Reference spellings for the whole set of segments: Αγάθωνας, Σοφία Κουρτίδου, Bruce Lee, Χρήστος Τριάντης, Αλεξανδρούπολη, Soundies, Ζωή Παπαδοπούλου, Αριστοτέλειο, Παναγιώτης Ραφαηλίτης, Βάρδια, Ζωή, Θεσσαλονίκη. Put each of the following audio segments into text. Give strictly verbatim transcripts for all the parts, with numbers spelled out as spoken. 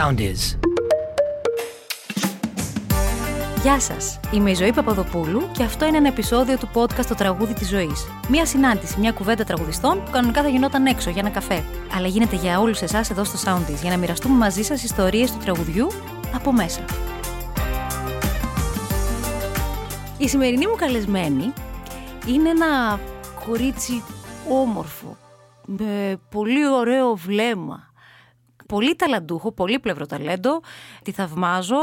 Soundies. Γεια σας, είμαι η Ζωή Παπαδοπούλου και αυτό είναι ένα επεισόδιο του podcast «Το τραγούδι της ζωής». Μια συνάντηση, μια κουβέντα τραγουδιστών που κανονικά θα γινόταν έξω για ένα καφέ. Αλλά γίνεται για όλους εσάς εδώ στο Soundies για να μοιραστούμε μαζί σας ιστορίες του τραγουδιού από μέσα. Η σημερινή μου καλεσμένη είναι ένα κορίτσι όμορφο, με πολύ ωραίο βλέμμα. Πολύ ταλαντούχο, πολύπλευρο ταλέντο. Τη θαυμάζω.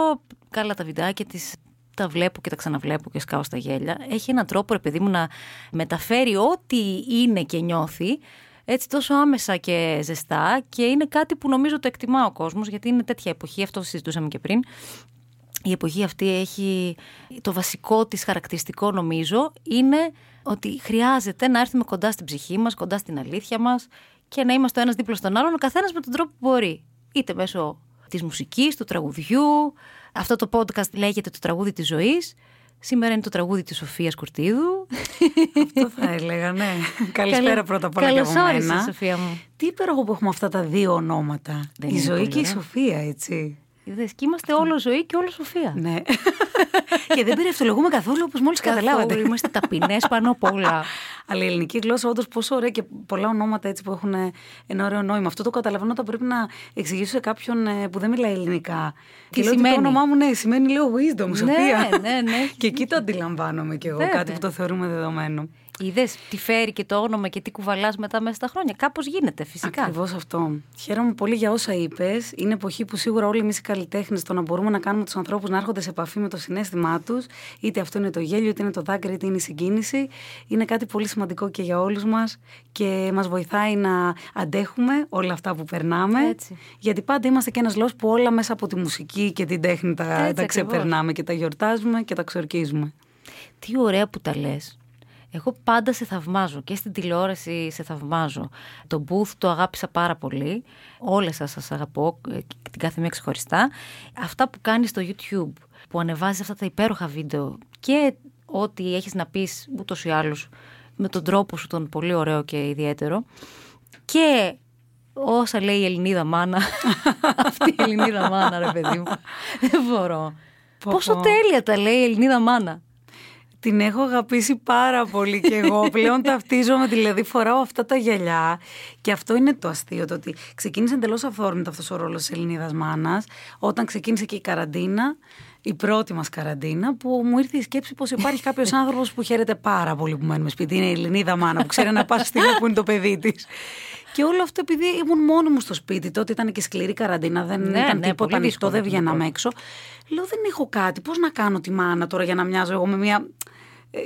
Καλά τα βιντεάκια της τα βλέπω και τα ξαναβλέπω και σκάω στα γέλια. Έχει έναν τρόπο, ρε παιδί μου, να μεταφέρει ό,τι είναι και νιώθει έτσι τόσο άμεσα και ζεστά. Και είναι κάτι που νομίζω το εκτιμά ο κόσμος, γιατί είναι τέτοια εποχή. Αυτό συζητούσαμε και πριν. Η εποχή αυτή έχει το βασικό της χαρακτηριστικό, νομίζω, είναι ότι χρειάζεται να έρθουμε κοντά στην ψυχή μας, κοντά στην αλήθεια μας και να είμαστε ο ένας δίπλα στον άλλον, ο καθένας με τον τρόπο που μπορεί. Είτε μέσω της μουσικής, του τραγουδιού. Αυτό το podcast λέγεται «Το τραγούδι της ζωής». Σήμερα είναι το τραγούδι της Σοφίας Κουρτίδου. Αυτό θα έλεγα, ναι. Καλησπέρα πρώτα απ' όλα και από μένα. Καλώς όρισες, Σοφία μου. Τι υπέροχο που έχουμε αυτά τα δύο ονόματα. Δεν η ζωή πολύ, και ναι. Η Σοφία, έτσι. Είδες, και είμαστε όλο ζωή και όλο Σοφία. Ναι. Και δεν περιευθολογούμε καθόλου, όπως μόλις καταλάβατε. Είμαστε ταπεινές πάνω απ' όλα. Αλλά η ελληνική γλώσσα, όντως, πόσο ωραία και πολλά ονόματα έτσι που έχουν ένα ωραίο νόημα. Αυτό το καταλαβαίνω όταν πρέπει να εξηγήσω σε κάποιον που δεν μιλάει ελληνικά. Τι σημαίνει? Λέω, το όνομά μου, ναι, σημαίνει λίγο wisdom, Σοφία. Ναι, ναι, ναι. Και εκεί το αντιλαμβάνομαι κι εγώ, ναι, κάτι ναι. που το θεωρούμε δεδομένο. Είδες τι φέρει και το όνομα και τι κουβαλάς μετά μέσα στα χρόνια. Κάπως γίνεται, φυσικά. Ακριβώς αυτό. Χαίρομαι πολύ για όσα είπες. Είναι εποχή που σίγουρα όλοι εμείς οι καλλιτέχνες το να μπορούμε να κάνουμε τους ανθρώπους να έρχονται σε επαφή με το συναίσθημά τους, είτε αυτό είναι το γέλιο, είτε είναι το δάκρυ, είτε είναι η συγκίνηση. Είναι κάτι πολύ σημαντικό και για όλους μας και μας βοηθάει να αντέχουμε όλα αυτά που περνάμε. Έτσι. Γιατί πάντα είμαστε και ένας λόγος που όλα μέσα από τη μουσική και την τέχνη τα, Έτσι, τα ξεπερνάμε και τα γιορτάζουμε και τα ξορκίζουμε. Τι ωραία που τα λες. Εγώ πάντα σε θαυμάζω και στην τηλεόραση σε θαυμάζω. Το booth το αγάπησα πάρα πολύ. Όλες σας σας αγαπώ, την κάθε μία ξεχωριστά. Αυτά που κάνεις στο YouTube, που ανεβάζεις αυτά τα υπέροχα βίντεο και ό,τι έχεις να πεις ούτως ή άλλως με τον τρόπο σου τον πολύ ωραίο και ιδιαίτερο. Και όσα λέει η Ελληνίδα μάνα, αυτή η Ελληνίδα μάνα ρε παιδί μου, δεν μπορώ. Πω, Πόσο πω. τέλεια τα λέει η Ελληνίδα μάνα. Την έχω αγαπήσει πάρα πολύ και εγώ. Πλέον ταυτίζομαι, δηλαδή φοράω αυτά τα γυαλιά. Και αυτό είναι το αστείο, το ότι ξεκίνησε εντελώς αυθόρμητα αυτός ο ρόλος της Ελληνίδας μάνας, όταν ξεκίνησε και η καραντίνα, η πρώτη μας καραντίνα, που μου ήρθε η σκέψη πως υπάρχει κάποιος άνθρωπος που χαίρεται πάρα πολύ που μένουμε σπίτι. Είναι η Ελληνίδα μάνα, που ξέρει να πάει στη στιγμή που είναι το παιδί της. Και όλο αυτό επειδή ήμουν μόνο μου στο σπίτι, τότε ήταν και σκληρή καραντίνα, δεν ναι, ήταν ναι, τίποτα ανοιχτό, δεν βγαίναμε έξω. Λέω, δεν έχω κάτι. Πώς να κάνω τη μάνα τώρα για να μοιάζω εγώ με μια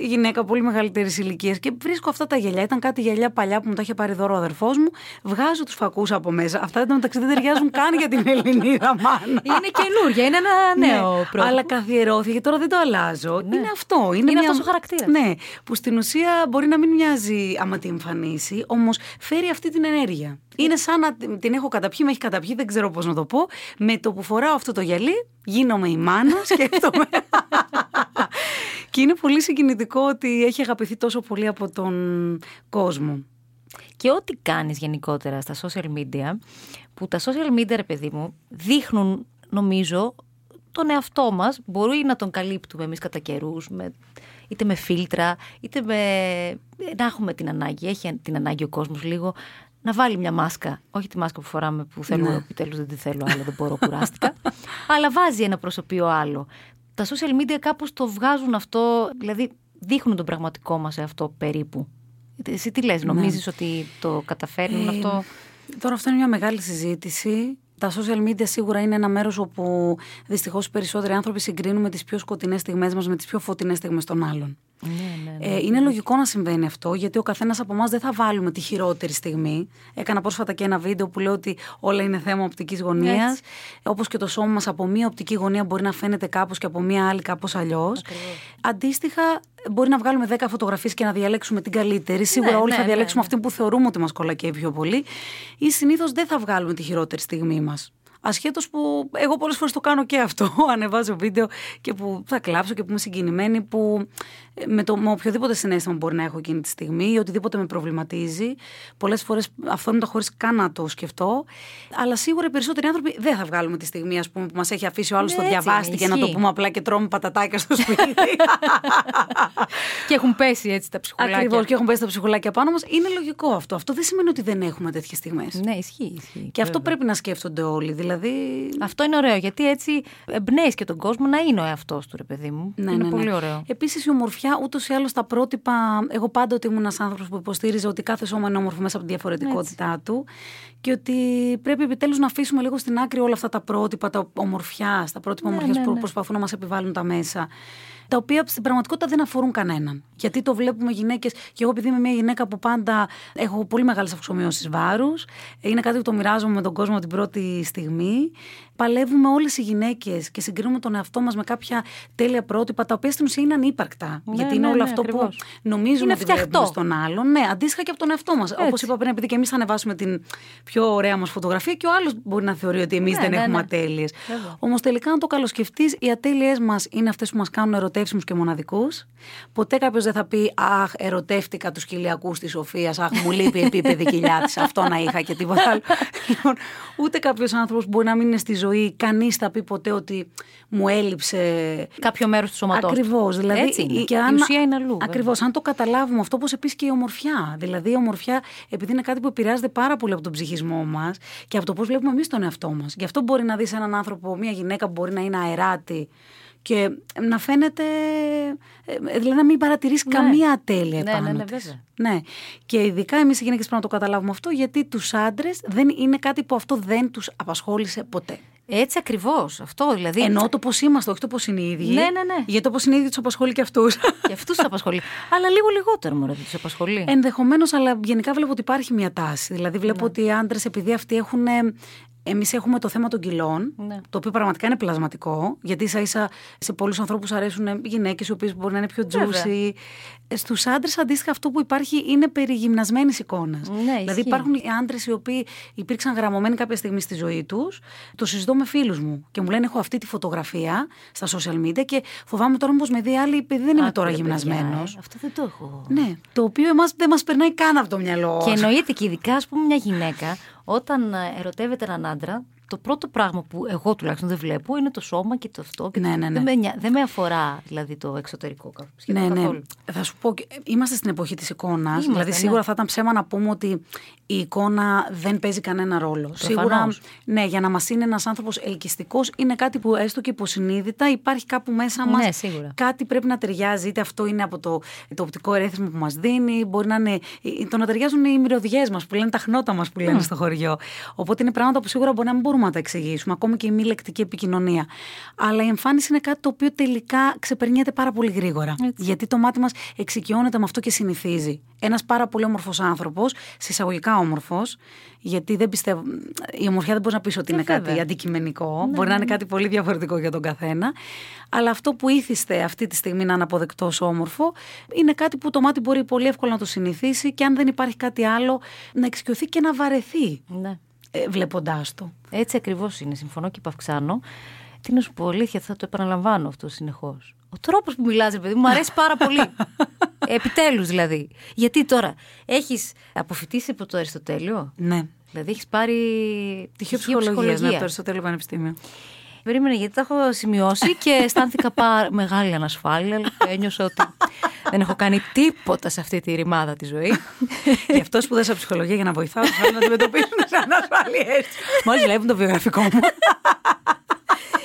γυναίκα πολύ μεγαλύτερης ηλικίας? Και βρίσκω αυτά τα γυαλιά. Ήταν κάτι γυαλιά παλιά που μου τα είχε πάρει δώρο ο αδερφός μου. Βγάζω τους φακούς από μέσα. Αυτά εντωμεταξύ δεν ταιριάζουν καν για την Ελληνίδα μάνα. Είναι καινούργια, είναι ένα νέο ναι, πρόβλημα. Αλλά καθιερώθηκε, τώρα δεν το αλλάζω. Ναι. Είναι αυτό. Είναι, είναι μια... αυτός ο χαρακτήρας. Ναι, που στην ουσία μπορεί να μην μοιάζει άμα την εμφανίσει, όμως φέρει αυτή την ενέργεια. Είναι σαν να την έχω καταπιεί, με έχει καταπιεί, δεν ξέρω πώς να το πω. Με το που φοράω αυτό το γυαλί, γίνομαι η μάνα, σκέφτομαι. Και είναι πολύ συγκινητικό ότι έχει αγαπηθεί τόσο πολύ από τον κόσμο. Και ό,τι κάνεις γενικότερα στα social media, που τα social media, ρε παιδί μου, δείχνουν, νομίζω, τον εαυτό μας. Μπορεί να τον καλύπτουμε εμείς κατά καιρούς, με, είτε με φίλτρα, είτε με... να έχουμε την ανάγκη, έχει την ανάγκη ο κόσμος λίγο... να βάλει μια μάσκα, όχι τη μάσκα που φοράμε που θέλω, ναι. επιτέλους δεν τη θέλω άλλο, δεν μπορώ, κουράστηκα, αλλά βάζει ένα προσωπείο άλλο. Τα social media κάπως το βγάζουν αυτό, δηλαδή δείχνουν τον πραγματικό μας εαυτό περίπου. Εσύ τι λες, ναι. νομίζεις ότι το καταφέρνουν ε, αυτό? Τώρα αυτό είναι μια μεγάλη συζήτηση. Τα social media σίγουρα είναι ένα μέρος όπου δυστυχώς περισσότεροι άνθρωποι συγκρίνουμε τις πιο σκοτεινές στιγμές μας με τις πιο φωτεινές στιγμές των άλλων. Ναι, ναι, ναι. Ε, είναι λογικό να συμβαίνει αυτό, γιατί ο καθένας από εμάς δεν θα βάλουμε τη χειρότερη στιγμή. Έκανα πρόσφατα και ένα βίντεο που λέω ότι όλα είναι θέμα οπτικής γωνίας. Έτσι. Όπως και το σώμα μας από μία οπτική γωνία μπορεί να φαίνεται κάπως και από μία άλλη κάπως αλλιώς. Αντίστοιχα, μπορεί να βγάλουμε δέκα φωτογραφίες και να διαλέξουμε την καλύτερη. Σίγουρα ναι, όλοι ναι, θα διαλέξουμε ναι, ναι. αυτή που θεωρούμε ότι μας κολακεύει πιο πολύ. Ή συνήθως δεν θα βγάλουμε τη χειρότερη στιγμή μας. Ασχέτως που εγώ πολλές φορές το κάνω και αυτό, ανεβάζω βίντεο και που θα κλάψω και που είμαι συγκινημένη, που με, το, με οποιοδήποτε συνέστημα μπορεί να έχω εκείνη τη στιγμή ή οτιδήποτε με προβληματίζει. Πολλές φορές αυθόρμητα, χωρίς καν να το σκεφτώ. Αλλά σίγουρα οι περισσότεροι άνθρωποι δεν θα βγάλουμε τη στιγμή, ας πούμε, που μας έχει αφήσει ο άλλος, ναι, το διαβάστη και να το πούμε απλά και τρώμε πατατάκια στο σπίτι. Και έχουν πέσει έτσι τα ψυχουλάκια. Ακριβώς, και έχουν πέσει τα ψυχουλάκια πάνω μας. Είναι λογικό αυτό. Αυτό δεν σημαίνει ότι δεν έχουμε τέτοιες στιγμές. Ναι, ισχύει. ισχύει και βέβαια. Αυτό πρέπει να σκέφτονται όλοι. Δηλαδή... Αυτό είναι ωραίο, γιατί έτσι εμπνέει και τον κόσμο να είναι ο εαυτός του, ρε παιδί μου. Ναι, είναι ναι, πολύ ναι. ωραίο. Επίσης η ομορφιά, ούτως ή άλλως τα πρότυπα. Εγώ πάντοτε ήμουν ένας άνθρωπος που υποστήριζε ότι κάθε σώμα είναι όμορφο μέσα από τη διαφορετικότητά έτσι. του και ότι πρέπει επιτέλους να αφήσουμε λίγο στην άκρη όλα αυτά τα πρότυπα, τα ομορφιά, τα πρότυπα ναι, ομορφιάς ναι, ναι. που προσπαθούν να μας επιβάλλουν τα μέσα. Τα οποία στην πραγματικότητα δεν αφορούν κανέναν. Γιατί το βλέπουμε γυναίκες. Και εγώ, επειδή είμαι μια γυναίκα που πάντα έχω πολύ μεγάλες αυξομοιώσεις βάρους, είναι κάτι που το μοιράζομαι με τον κόσμο την πρώτη στιγμή. Παλεύουμε όλες οι γυναίκες και συγκρίνουμε τον εαυτό μας με κάποια τέλεια πρότυπα, τα οποία στην ουσία είναι ανύπαρκτα. Ναι, γιατί είναι ναι, όλο ναι, αυτό ακριβώς. που νομίζουμε ότι βλέπουμε στον άλλον. Ναι, αντίστοιχα και από τον εαυτό μας. Όπως είπα πριν, επειδή και εμείς θα ανεβάσουμε την πιο ωραία μας φωτογραφία και ο άλλος μπορεί να θεωρεί ότι εμείς ναι, δεν ναι, έχουμε ναι. ατέλειες. Όμως τελικά, αν το καλοσκεφτείς, οι ατέλειές μας είναι αυτές που μας κάνουν ερωτήσεις. Και μοναδικούς. Ποτέ κάποιος δεν θα πει «Αχ, ερωτεύτηκα τους κοιλιακούς της Σοφίας, αχ, μου λείπει η επίπεδη κοιλιά της, αυτό να είχα και τίποτα άλλο». Ούτε κάποιος άνθρωπος μπορεί να μην είναι στη ζωή, κανείς θα πει ποτέ ότι μου έλειψε κάποιο μέρος του σώματός. Ακριβώς. Δηλαδή, έτσι είναι. Και αν, η ουσία είναι αλλού. Ακριβώς. Αν το καταλάβουμε αυτό, όπως επίσης και η ομορφιά. Δηλαδή, η ομορφιά, επειδή είναι κάτι που επηρεάζεται πάρα πολύ από τον ψυχισμό μας και από το πώς βλέπουμε εμείς τον εαυτό μας. Γι' αυτό μπορεί να δεις έναν άνθρωπο, μια γυναίκα που μπορεί να είναι αεράτη. Και να φαίνεται, δηλαδή να μην παρατηρείς ναι. καμία ατέλεια ναι, επάνω ναι, ναι, της. Ναι. Και ειδικά εμείς οι γυναίκες πρέπει να το καταλάβουμε αυτό, γιατί τους άντρες δεν είναι κάτι που αυτό δεν τους απασχόλησε ποτέ. Έτσι ακριβώς αυτό δηλαδή. Ενώ το πώς είμαστε, όχι το πώς είναι οι ίδιοι. Ναι, ναι, ναι. Γιατί το πώς είναι οι ίδιοι τους απασχολεί και αυτούς. Και αυτούς τους απασχολεί. Αλλά λίγο λιγότερο μωρέ τους απασχολεί. Ενδεχομένως, αλλά γενικά βλέπω ότι υπάρχει μια τάση. Δηλαδή βλέπω ναι. ότι οι άντρες, επειδή αυτοί έχουν. Εμείς έχουμε το θέμα των κιλών, ναι. το οποίο πραγματικά είναι πλασματικό, γιατί ίσα ίσα σε πολλούς ανθρώπους αρέσουν γυναίκες οι οποίες μπορεί να είναι πιο juicy. Στους άντρες αντίστοιχα αυτό που υπάρχει είναι περί γυμνασμένης εικόνας. Ναι, δηλαδή ισχύει. Υπάρχουν οι άντρες οι οποίοι υπήρξαν γραμμωμένοι κάποια στιγμή στη ζωή τους. Το συζητώ με φίλους μου και μου λένε: έχω αυτή τη φωτογραφία στα social media και φοβάμαι τώρα πως με δει άλλη, επειδή δεν είμαι Ά, τώρα γυμνασμένος. Αυτό δεν το έχω. Ναι, το οποίο εμάς δεν μας περνάει καν από το μυαλό. Και εννοείται και ειδικά, ας πούμε, μια γυναίκα όταν ερωτεύεται έναν άντρα, το πρώτο πράγμα που εγώ τουλάχιστον δεν βλέπω είναι το σώμα και το αυτό. Και ναι, το... ναι, ναι. Δεν, με... δεν με αφορά δηλαδή το εξωτερικό καθόλου. Ναι, ναι. Θα σου πω, είμαστε στην εποχή της εικόνας. Δηλαδή, σίγουρα ναι. θα ήταν ψέμα να πούμε ότι η εικόνα δεν παίζει κανένα ρόλο. Προφανώς. Σίγουρα, ναι, για να μας είναι ένας άνθρωπος ελκυστικός, είναι κάτι που έστω και υποσυνείδητα υπάρχει κάπου μέσα μας. Ναι, σίγουρα. Κάτι πρέπει να ταιριάζει. Είτε αυτό είναι από το, το οπτικό ερέθισμα που μας δίνει, μπορεί να είναι. Το να ταιριάζουν οι μυρωδιές μας που λένε, τα χνότα μας που λένε mm. στο χωριό. Οπότε είναι πράγματα που σίγουρα μπορεί να μην μπορούμε να τα εξηγήσουμε, ακόμη και η μη λεκτική επικοινωνία. Αλλά η εμφάνιση είναι κάτι το οποίο τελικά ξεπερνιέται πάρα πολύ γρήγορα. Έτσι. Γιατί το μάτι μας εξοικειώνεται με αυτό και συνηθίζει. Ένας πάρα πολύ όμορφος άνθρωπος, συσσαγωγικά όμορφος, γιατί δεν πιστεύω, η ομορφιά δεν μπορεί να πει ότι είναι βέβαια. Κάτι αντικειμενικό. Ναι, μπορεί να είναι κάτι πολύ διαφορετικό για τον καθένα. Αλλά αυτό που ήθιστε αυτή τη στιγμή να είναι αποδεκτό όμορφο, είναι κάτι που το μάτι μπορεί πολύ εύκολα να το συνηθίσει και αν δεν υπάρχει κάτι άλλο, να εξοικειωθεί και να βαρεθεί. Ναι. Βλέποντάς το. Έτσι ακριβώς είναι. Συμφωνώ και υπαυξάνω. Τι να σου πω, αλήθεια, θα το επαναλαμβάνω αυτό συνεχώς. Ο τρόπος που μιλάς, ρε παιδί μου, μου αρέσει πάρα πολύ. Επιτέλους δηλαδή. Γιατί τώρα έχεις αποφοιτήσει από το Αριστοτέλειο. Ναι. Δηλαδή έχεις πάρει τυχείο ψυχολογίας από το Αριστοτέλειο Πανεπιστήμιο. Περίμενε, γιατί τα έχω σημειώσει και αισθάνθηκα πάρα μεγάλη ανασφάλεια. Ένιωσα ότι δεν έχω κάνει τίποτα σε αυτή τη ρημάδα τη ζωή. Γι' αυτό σπούδασα ψυχολογία για να βοηθάω τους άλλους να αντιμετωπίσουν τις ανασφάλειες. Μόλις βλέπουν το βιογραφικό μου.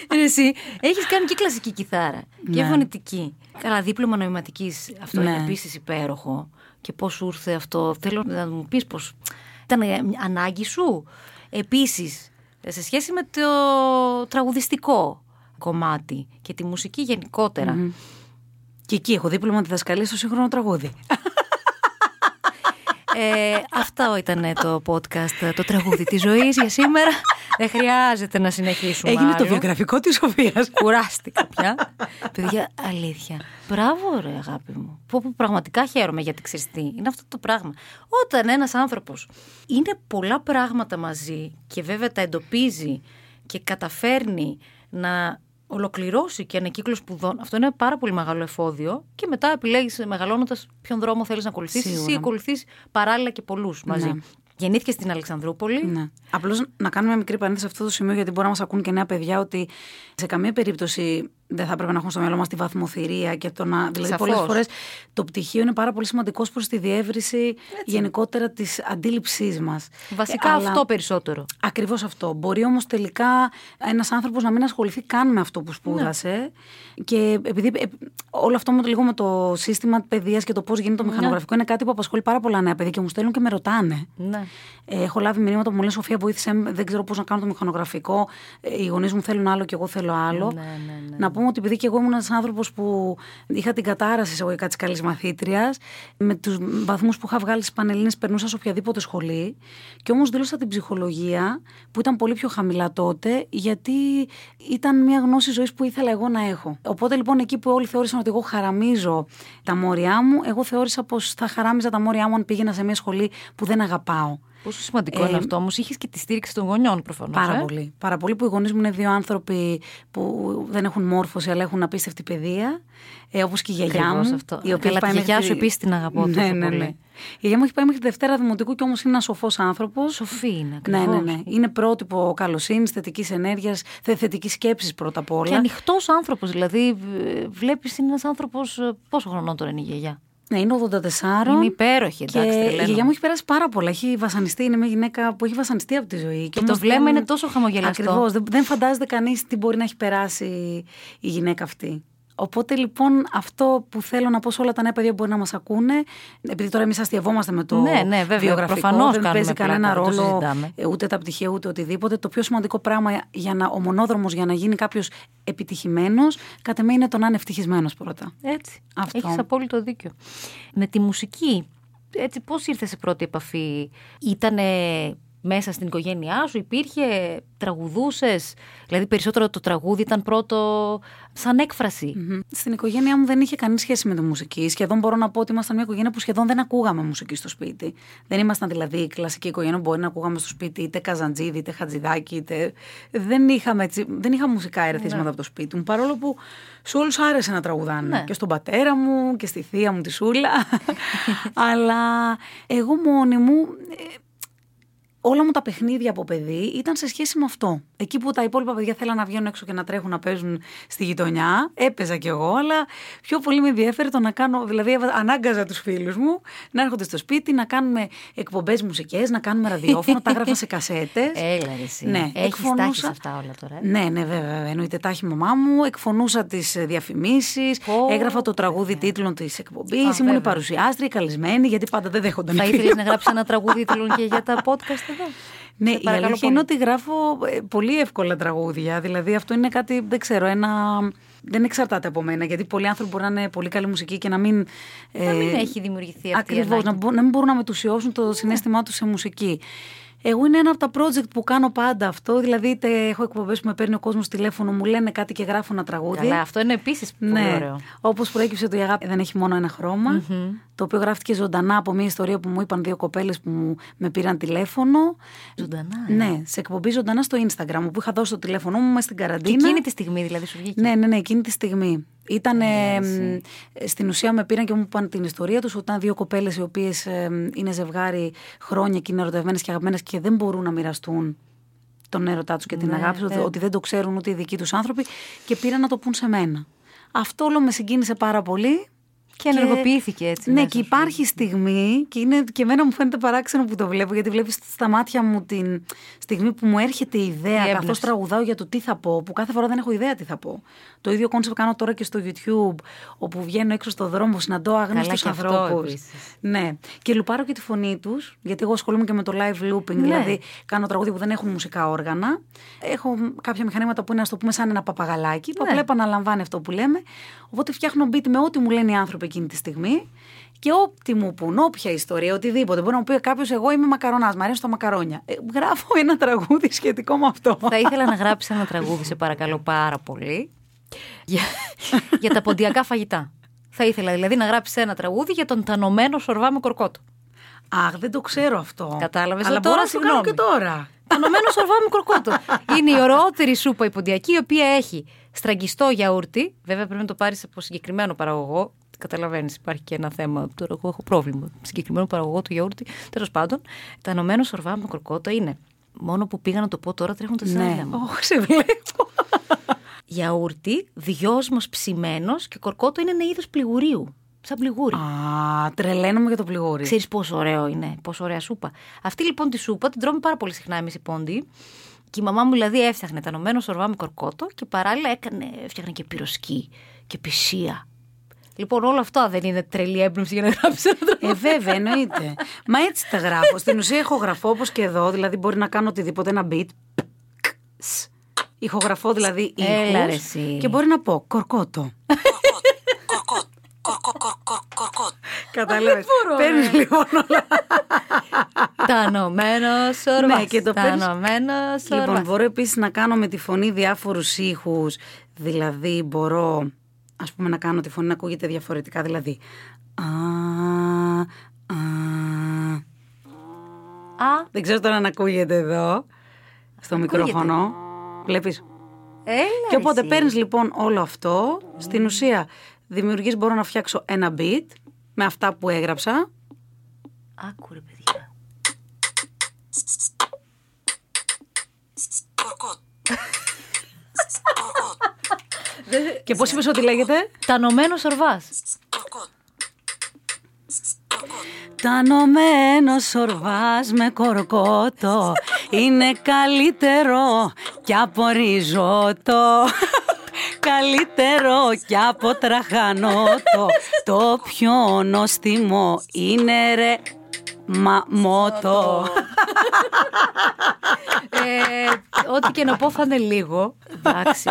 Εσύ έχεις κάνει και κλασική κιθάρα και ναι. φωνητική. Καλά, δίπλωμα νοηματικής. Αυτό ναι. είναι επίσης υπέροχο. Και πώς ήρθε αυτό. Θέλω να μου πεις πώς. Ήταν ανάγκη σου. Επίσης, σε σχέση με το τραγουδιστικό κομμάτι και τη μουσική γενικότερα. Mm-hmm. Και εκεί έχω δίπλωμα διδασκαλία στο σύγχρονο τραγούδι. ε, αυτά ήταν το podcast, το τραγούδι της ζωής για σήμερα. Δεν χρειάζεται να συνεχίσουμε. Έγινε άλλο. Το βιογραφικό της Σοφίας. Κουράστηκα πια. Παιδιά, αλήθεια. Μπράβο ρε αγάπη μου. Που, που πραγματικά χαίρομαι, γιατί ξέρεις τι. Είναι αυτό το πράγμα. Όταν ένας άνθρωπος είναι πολλά πράγματα μαζί και βέβαια τα εντοπίζει και καταφέρνει να ολοκληρώσει και ανακύκλωση σπουδών, αυτό είναι ένα πάρα πολύ μεγάλο εφόδιο. Και μετά επιλέγεις μεγαλώνοντας ποιον δρόμο θέλεις να ακολουθήσεις ή ακολουθείς παράλληλα και πολλούς μαζί. Ναι. Γεννήθηκε στην Αλεξανδρούπολη. Ναι. Απλώς να κάνουμε μια μικρή παρένθεση σε αυτό το σημείο, γιατί μπορεί να μας ακούν και νέα παιδιά, ότι σε καμία περίπτωση δεν θα πρέπει να έχουν στο μυαλό μας τη βαθμοθυρία και το να. Δηλαδή, πολλές φορές το πτυχίο είναι πάρα πολύ σημαντικό προς τη διεύρυνση γενικότερα της αντίληψής μας. Βασικά ε, αλλά... αυτό περισσότερο. Ακριβώς αυτό. Μπορεί όμως τελικά ένας άνθρωπος να μην ασχοληθεί καν με αυτό που σπούδασε. Ναι. Και επειδή ε, όλο αυτό με το, λίγο με το σύστημα παιδείας και το πώς γίνεται το μηχανογραφικό, ναι, είναι κάτι που απασχολεί πάρα πολλά νέα παιδιά και μου στέλνουν και με ρωτάνε. Ναι. Ε, έχω λάβει μηνύματα που μου λένε Σοφία, βοήθησε, δεν ξέρω πώς να κάνω το μηχανογραφικό. Οι γονείς μου θέλουν άλλο και εγώ θέλω άλλο. Ναι, ναι, ναι. Να πούμε ότι επειδή και εγώ ήμουν ένας άνθρωπος που είχα την κατάρραση εισαγωγικά της καλής μαθήτριας, με τους βαθμούς που είχα βγάλει στις Πανελλήνιες περνούσα σε οποιαδήποτε σχολή. Και όμως δήλωσα την ψυχολογία που ήταν πολύ πιο χαμηλά τότε, γιατί ήταν μια γνώση ζωής που ήθελα εγώ να έχω. Οπότε λοιπόν εκεί που όλοι θεώρησαν ότι εγώ χαραμίζω τα μόρια μου, εγώ θεώρησα πως θα χαράμιζα τα μόρια μου αν πήγαινα σε μια σχολή που δεν αγαπάω. Πόσο σημαντικό ε, είναι αυτό όμως, είχες και τη στήριξη των γονιών προφανώς. Πάρα ε? πολύ. Πάρα πολύ, που οι γονείς μου είναι δύο άνθρωποι που δεν έχουν μόρφωση αλλά έχουν απίστευτη παιδεία. Ε, όπως και η γιαγιά μου. Αυτό. Η οποία αλλά τη γιαγιά τη... σου επίσης την αγαπώ. Ναι, ναι, ναι, πολύ. Η γιαγιά μου έχει πάει μέχρι τη Δευτέρα Δημοτικού και όμως είναι ένα σοφός άνθρωπος. Σοφή είναι, ακριβώς. Ναι, ναι, ναι. Είναι πρότυπο καλοσύνης, θετικής ενέργειας, θετικής σκέψης πρώτα απ' όλα. Και ανοιχτός άνθρωπος. Δηλαδή, βλέπεις, είναι ένας άνθρωπος. Πόσο χρονών τώρα είναι η γιαγιά? Ναι, είναι ογδόντα τέσσερα. Είναι υπέροχη, εντάξει. Και η γιαγιά μου έχει περάσει πάρα πολλά. Έχει βασανιστεί, είναι μια γυναίκα που έχει βασανιστεί από τη ζωή. Και, και το βλέμμα είναι... είναι τόσο χαμογελαστό. Ακριβώς. Δεν φαντάζεται κανείς τι μπορεί να έχει περάσει η γυναίκα αυτή. Οπότε λοιπόν αυτό που θέλω να πω σε όλα τα νέα παιδιά που μπορεί να μας ακούνε, επειδή τώρα εμείς αστειευόμαστε με το ναι, ναι, βέβαια, βιογραφικό, προφανώς δεν παίζει κανένα ρόλο ούτε τα πτυχία ούτε οτιδήποτε. Το πιο σημαντικό πράγμα, για να, ο μονόδρομος για να γίνει κάποιος επιτυχημένος, κατά μένα είναι το να είναι ευτυχισμένος πρώτα. Έτσι, αυτό. Έχεις απόλυτο δίκιο. Με τη μουσική, έτσι, πώς ήρθε σε πρώτη επαφή? Ήτανε... Μέσα στην οικογένειά σου υπήρχε, τραγουδούσες, δηλαδή περισσότερο το τραγούδι ήταν πρώτο σαν έκφραση? Mm-hmm. Στην οικογένειά μου δεν είχε κανή σχέση με τη μουσική. Σχεδόν μπορώ να πω ότι ήμασταν μια οικογένεια που σχεδόν δεν ακούγαμε μουσική στο σπίτι. Δεν ήμασταν δηλαδή η κλασική οικογένεια που μπορεί να ακούγαμε στο σπίτι είτε καζαντζίδι, είτε χατζηδάκι, είτε. Δεν είχαμε, έτσι, δεν είχα μουσικά ερεθίσματα, ναι, από το σπίτι μου. Παρόλο που σε όλους άρεσε να τραγουδάνε. Ναι. Και στον πατέρα μου και στη θεία μου τη Σούλα. Αλλά εγώ μόνη μου. Όλα μου τα παιχνίδια από παιδί ήταν σε σχέση με αυτό. Εκεί που τα υπόλοιπα παιδιά θέλαν να βγαίνουν έξω και να τρέχουν να παίζουν στη γειτονιά, έπαιζα κι εγώ, αλλά πιο πολύ με ενδιέφερε το να κάνω. Δηλαδή, ανάγκαζα τους φίλους μου να έρχονται στο σπίτι, να κάνουμε εκπομπές μουσικές, να κάνουμε ραδιόφωνο. Τα έγραφα σε κασέτες. Έλα, εσύ. Ναι, έχεις τάχει αυτά όλα τώρα. Ναι, ναι, βέβαια. Εννοείται, τα έχει η μαμά μου. Εκφωνούσα τις διαφημίσεις. Oh. Έγραφα το τραγούδι, yeah, τίτλων της εκπομπής. Ah, ήμουν η παρουσιάστρια, η καλεσμένη, γιατί πάντα δεν δέχονταν. Θα ήθελες να γράψεις ένα τραγούδι τίτλων και για τα podcast? Εδώ. Ναι, η αλήθεια είναι ότι γράφω πολύ εύκολα τραγούδια. Δηλαδή αυτό είναι κάτι, δεν ξέρω, ένα... δεν εξαρτάται από μένα. Γιατί πολλοί άνθρωποι μπορεί να είναι πολύ καλή μουσική και να μην. Να μην ε... έχει δημιουργηθεί αυτή η ανάγκη. Ακριβώς, να, να μην μπορούν να μετουσιώσουν το συναίσθημά τους σε μουσική. Εγώ είναι ένα από τα project που κάνω πάντα αυτό. Δηλαδή, είτε έχω εκπομπές που με παίρνει ο κόσμος τηλέφωνο, μου λένε κάτι και γράφω ένα τραγούδι. Καλά, αυτό είναι επίσης πολύ, ναι, ωραίο. Όπως προέκυψε ότι η αγάπη δεν έχει μόνο ένα χρώμα, mm-hmm, το οποίο γράφτηκε ζωντανά από μια ιστορία που μου είπαν δύο κοπέλες που μου, με πήραν τηλέφωνο. Ζωντανά, ε? Ναι, σε εκπομπή ζωντανά στο Instagram, που είχα δώσει το τηλέφωνό μου μέσα στην καραντίνα. Και εκείνη τη στιγμή, δηλαδή, σου βγήκε. Ναι, ναι, ναι, εκείνη τη στιγμή. Ήτανε, στην ουσία με πήραν και μου είπαν την ιστορία τους, όταν δύο κοπέλες οι οποίες είναι ζευγάρι χρόνια και είναι ερωτευμένες και αγαπημένες και δεν μπορούν να μοιραστούν τον έρωτά τους και την, ναι, αγάπη τους, ε. ότι δεν το ξέρουν ούτε οι δικοί τους άνθρωποι και πήραν να το πούν σε μένα. Αυτό όλο με συγκίνησε πάρα πολύ. Και ενεργοποιήθηκε έτσι. Ναι, και υπάρχει στιγμή, και, είναι, και εμένα μου φαίνεται παράξενο που το βλέπω, γιατί βλέπεις στα μάτια μου την στιγμή που μου έρχεται η ιδέα, καθώς τραγουδάω για το τι θα πω, που κάθε φορά δεν έχω ιδέα τι θα πω. Το ίδιο κόνσεπτ κάνω τώρα και στο YouTube, όπου βγαίνω έξω στον δρόμο, συναντώ άγνωστους ανθρώπους. Ναι, και λουπάρω και τη φωνή τους, γιατί εγώ ασχολούμαι και με το live looping, ναι, δηλαδή κάνω τραγούδια που δεν έχουν μουσικά όργανα. Έχω κάποια μηχανήματα που είναι, ας το πούμε, σαν ένα παπαγαλάκι, που, ναι, απλά επαναλαμβάνει αυτό που λέμε. Οπότε φτιάχνω beat με ό,τι μου λένε οι άνθρωποι εκείνη τη στιγμή και ό,τι μου πουν, όποια ιστορία, οτιδήποτε. Μπορεί να μου πει κάποιος, εγώ είμαι μακαρονάς, μου αρέσουν τα μακαρόνια. Ε, γράφω ένα τραγούδι σχετικό με αυτό. Θα ήθελα να γράψεις ένα τραγούδι, σε παρακαλώ πάρα πολύ, για, για τα ποντιακά φαγητά. Θα ήθελα δηλαδή να γράψεις ένα τραγούδι για τον τανωμένο σορβά με κορκότο. Αχ, δεν το ξέρω αυτό. Κατάλαβες, αλλά τώρα, συγγνώμη. Το κάνω και τώρα. Πανωμένο σορβά με κροκότο. Είναι η ωραιότερη σούπα η ποντιακή, η οποία έχει στραγγιστό γιαούρτι. Βέβαια πρέπει να το πάρεις από συγκεκριμένο παραγωγό. Καταλαβαίνεις, υπάρχει και ένα θέμα. Τώρα εγώ έχω πρόβλημα. Συγκεκριμένο παραγωγό του γιαούρτι. Τέλος πάντων, τα ενωμένο σορβά με κροκότο είναι. Μόνο που πήγα να το πω τώρα τρέχουν τα σάλια μου. Όχι, σε βλέπω. Γιαούρτι, δυόσμος ψημένος και κορκότο είναι ένα είδος πληγουρίου. Σαν πληγούρι. Α, τρελαίνομαι για το πληγούρι. Ξέρεις πόσο ωραίο είναι, πόσο ωραία σούπα. Αυτή λοιπόν τη σούπα την τρώμε πάρα πολύ συχνά εμείς οι Πόντιοι. Και η μαμά μου δηλαδή έφτιαχνε τα ενωμένο σορβά με κορκότο και παράλληλα έκανε, έφτιαχνε και πυροσκή και πησία. Λοιπόν, όλα αυτά δεν είναι τρελή έμπνευση για να γράψει ένα τραγούδι. Ε, βέβαια, εννοείται. Μα έτσι τα γράφω. Στην ουσία, ηχογραφώ όπως και εδώ, δηλαδή μπορεί να κάνω οτιδήποτε, ένα beat. Ηχογραφώ δηλαδή ήχους και μπορεί να πω κορκότο. Κορκότο. Κατάλαβες. Παίρνεις λοιπόν όλα. Τανωμένο σορβά. Ναι, και το παίρνεις. Λοιπόν, μπορώ επίσης να κάνω με τη φωνή διάφορους ήχους. Δηλαδή, μπορώ. Ας πούμε να κάνω τη φωνή να ακούγεται διαφορετικά, δηλαδή. Α, α, α. Δεν ξέρω τώρα αν ακούγεται εδώ, στο μικρόφωνο. Βλέπεις. Έλα, και οπότε παίρνεις λοιπόν όλο αυτό. Mm. Στην ουσία δημιουργείς, μπορώ να φτιάξω ένα beat με αυτά που έγραψα. Άκου ρε παιδιά. Και πώς είπες ότι λέγεται? Τανωμένο σορβάς. Τανωμένο σορβάς με κορκότο. Είναι καλύτερο κι από ριζότο. Καλύτερο κι από τραχανότο. Το πιο νόστιμο είναι ρε μαμότο. ε, ό,τι και να πω φάνε λίγο. Εντάξει.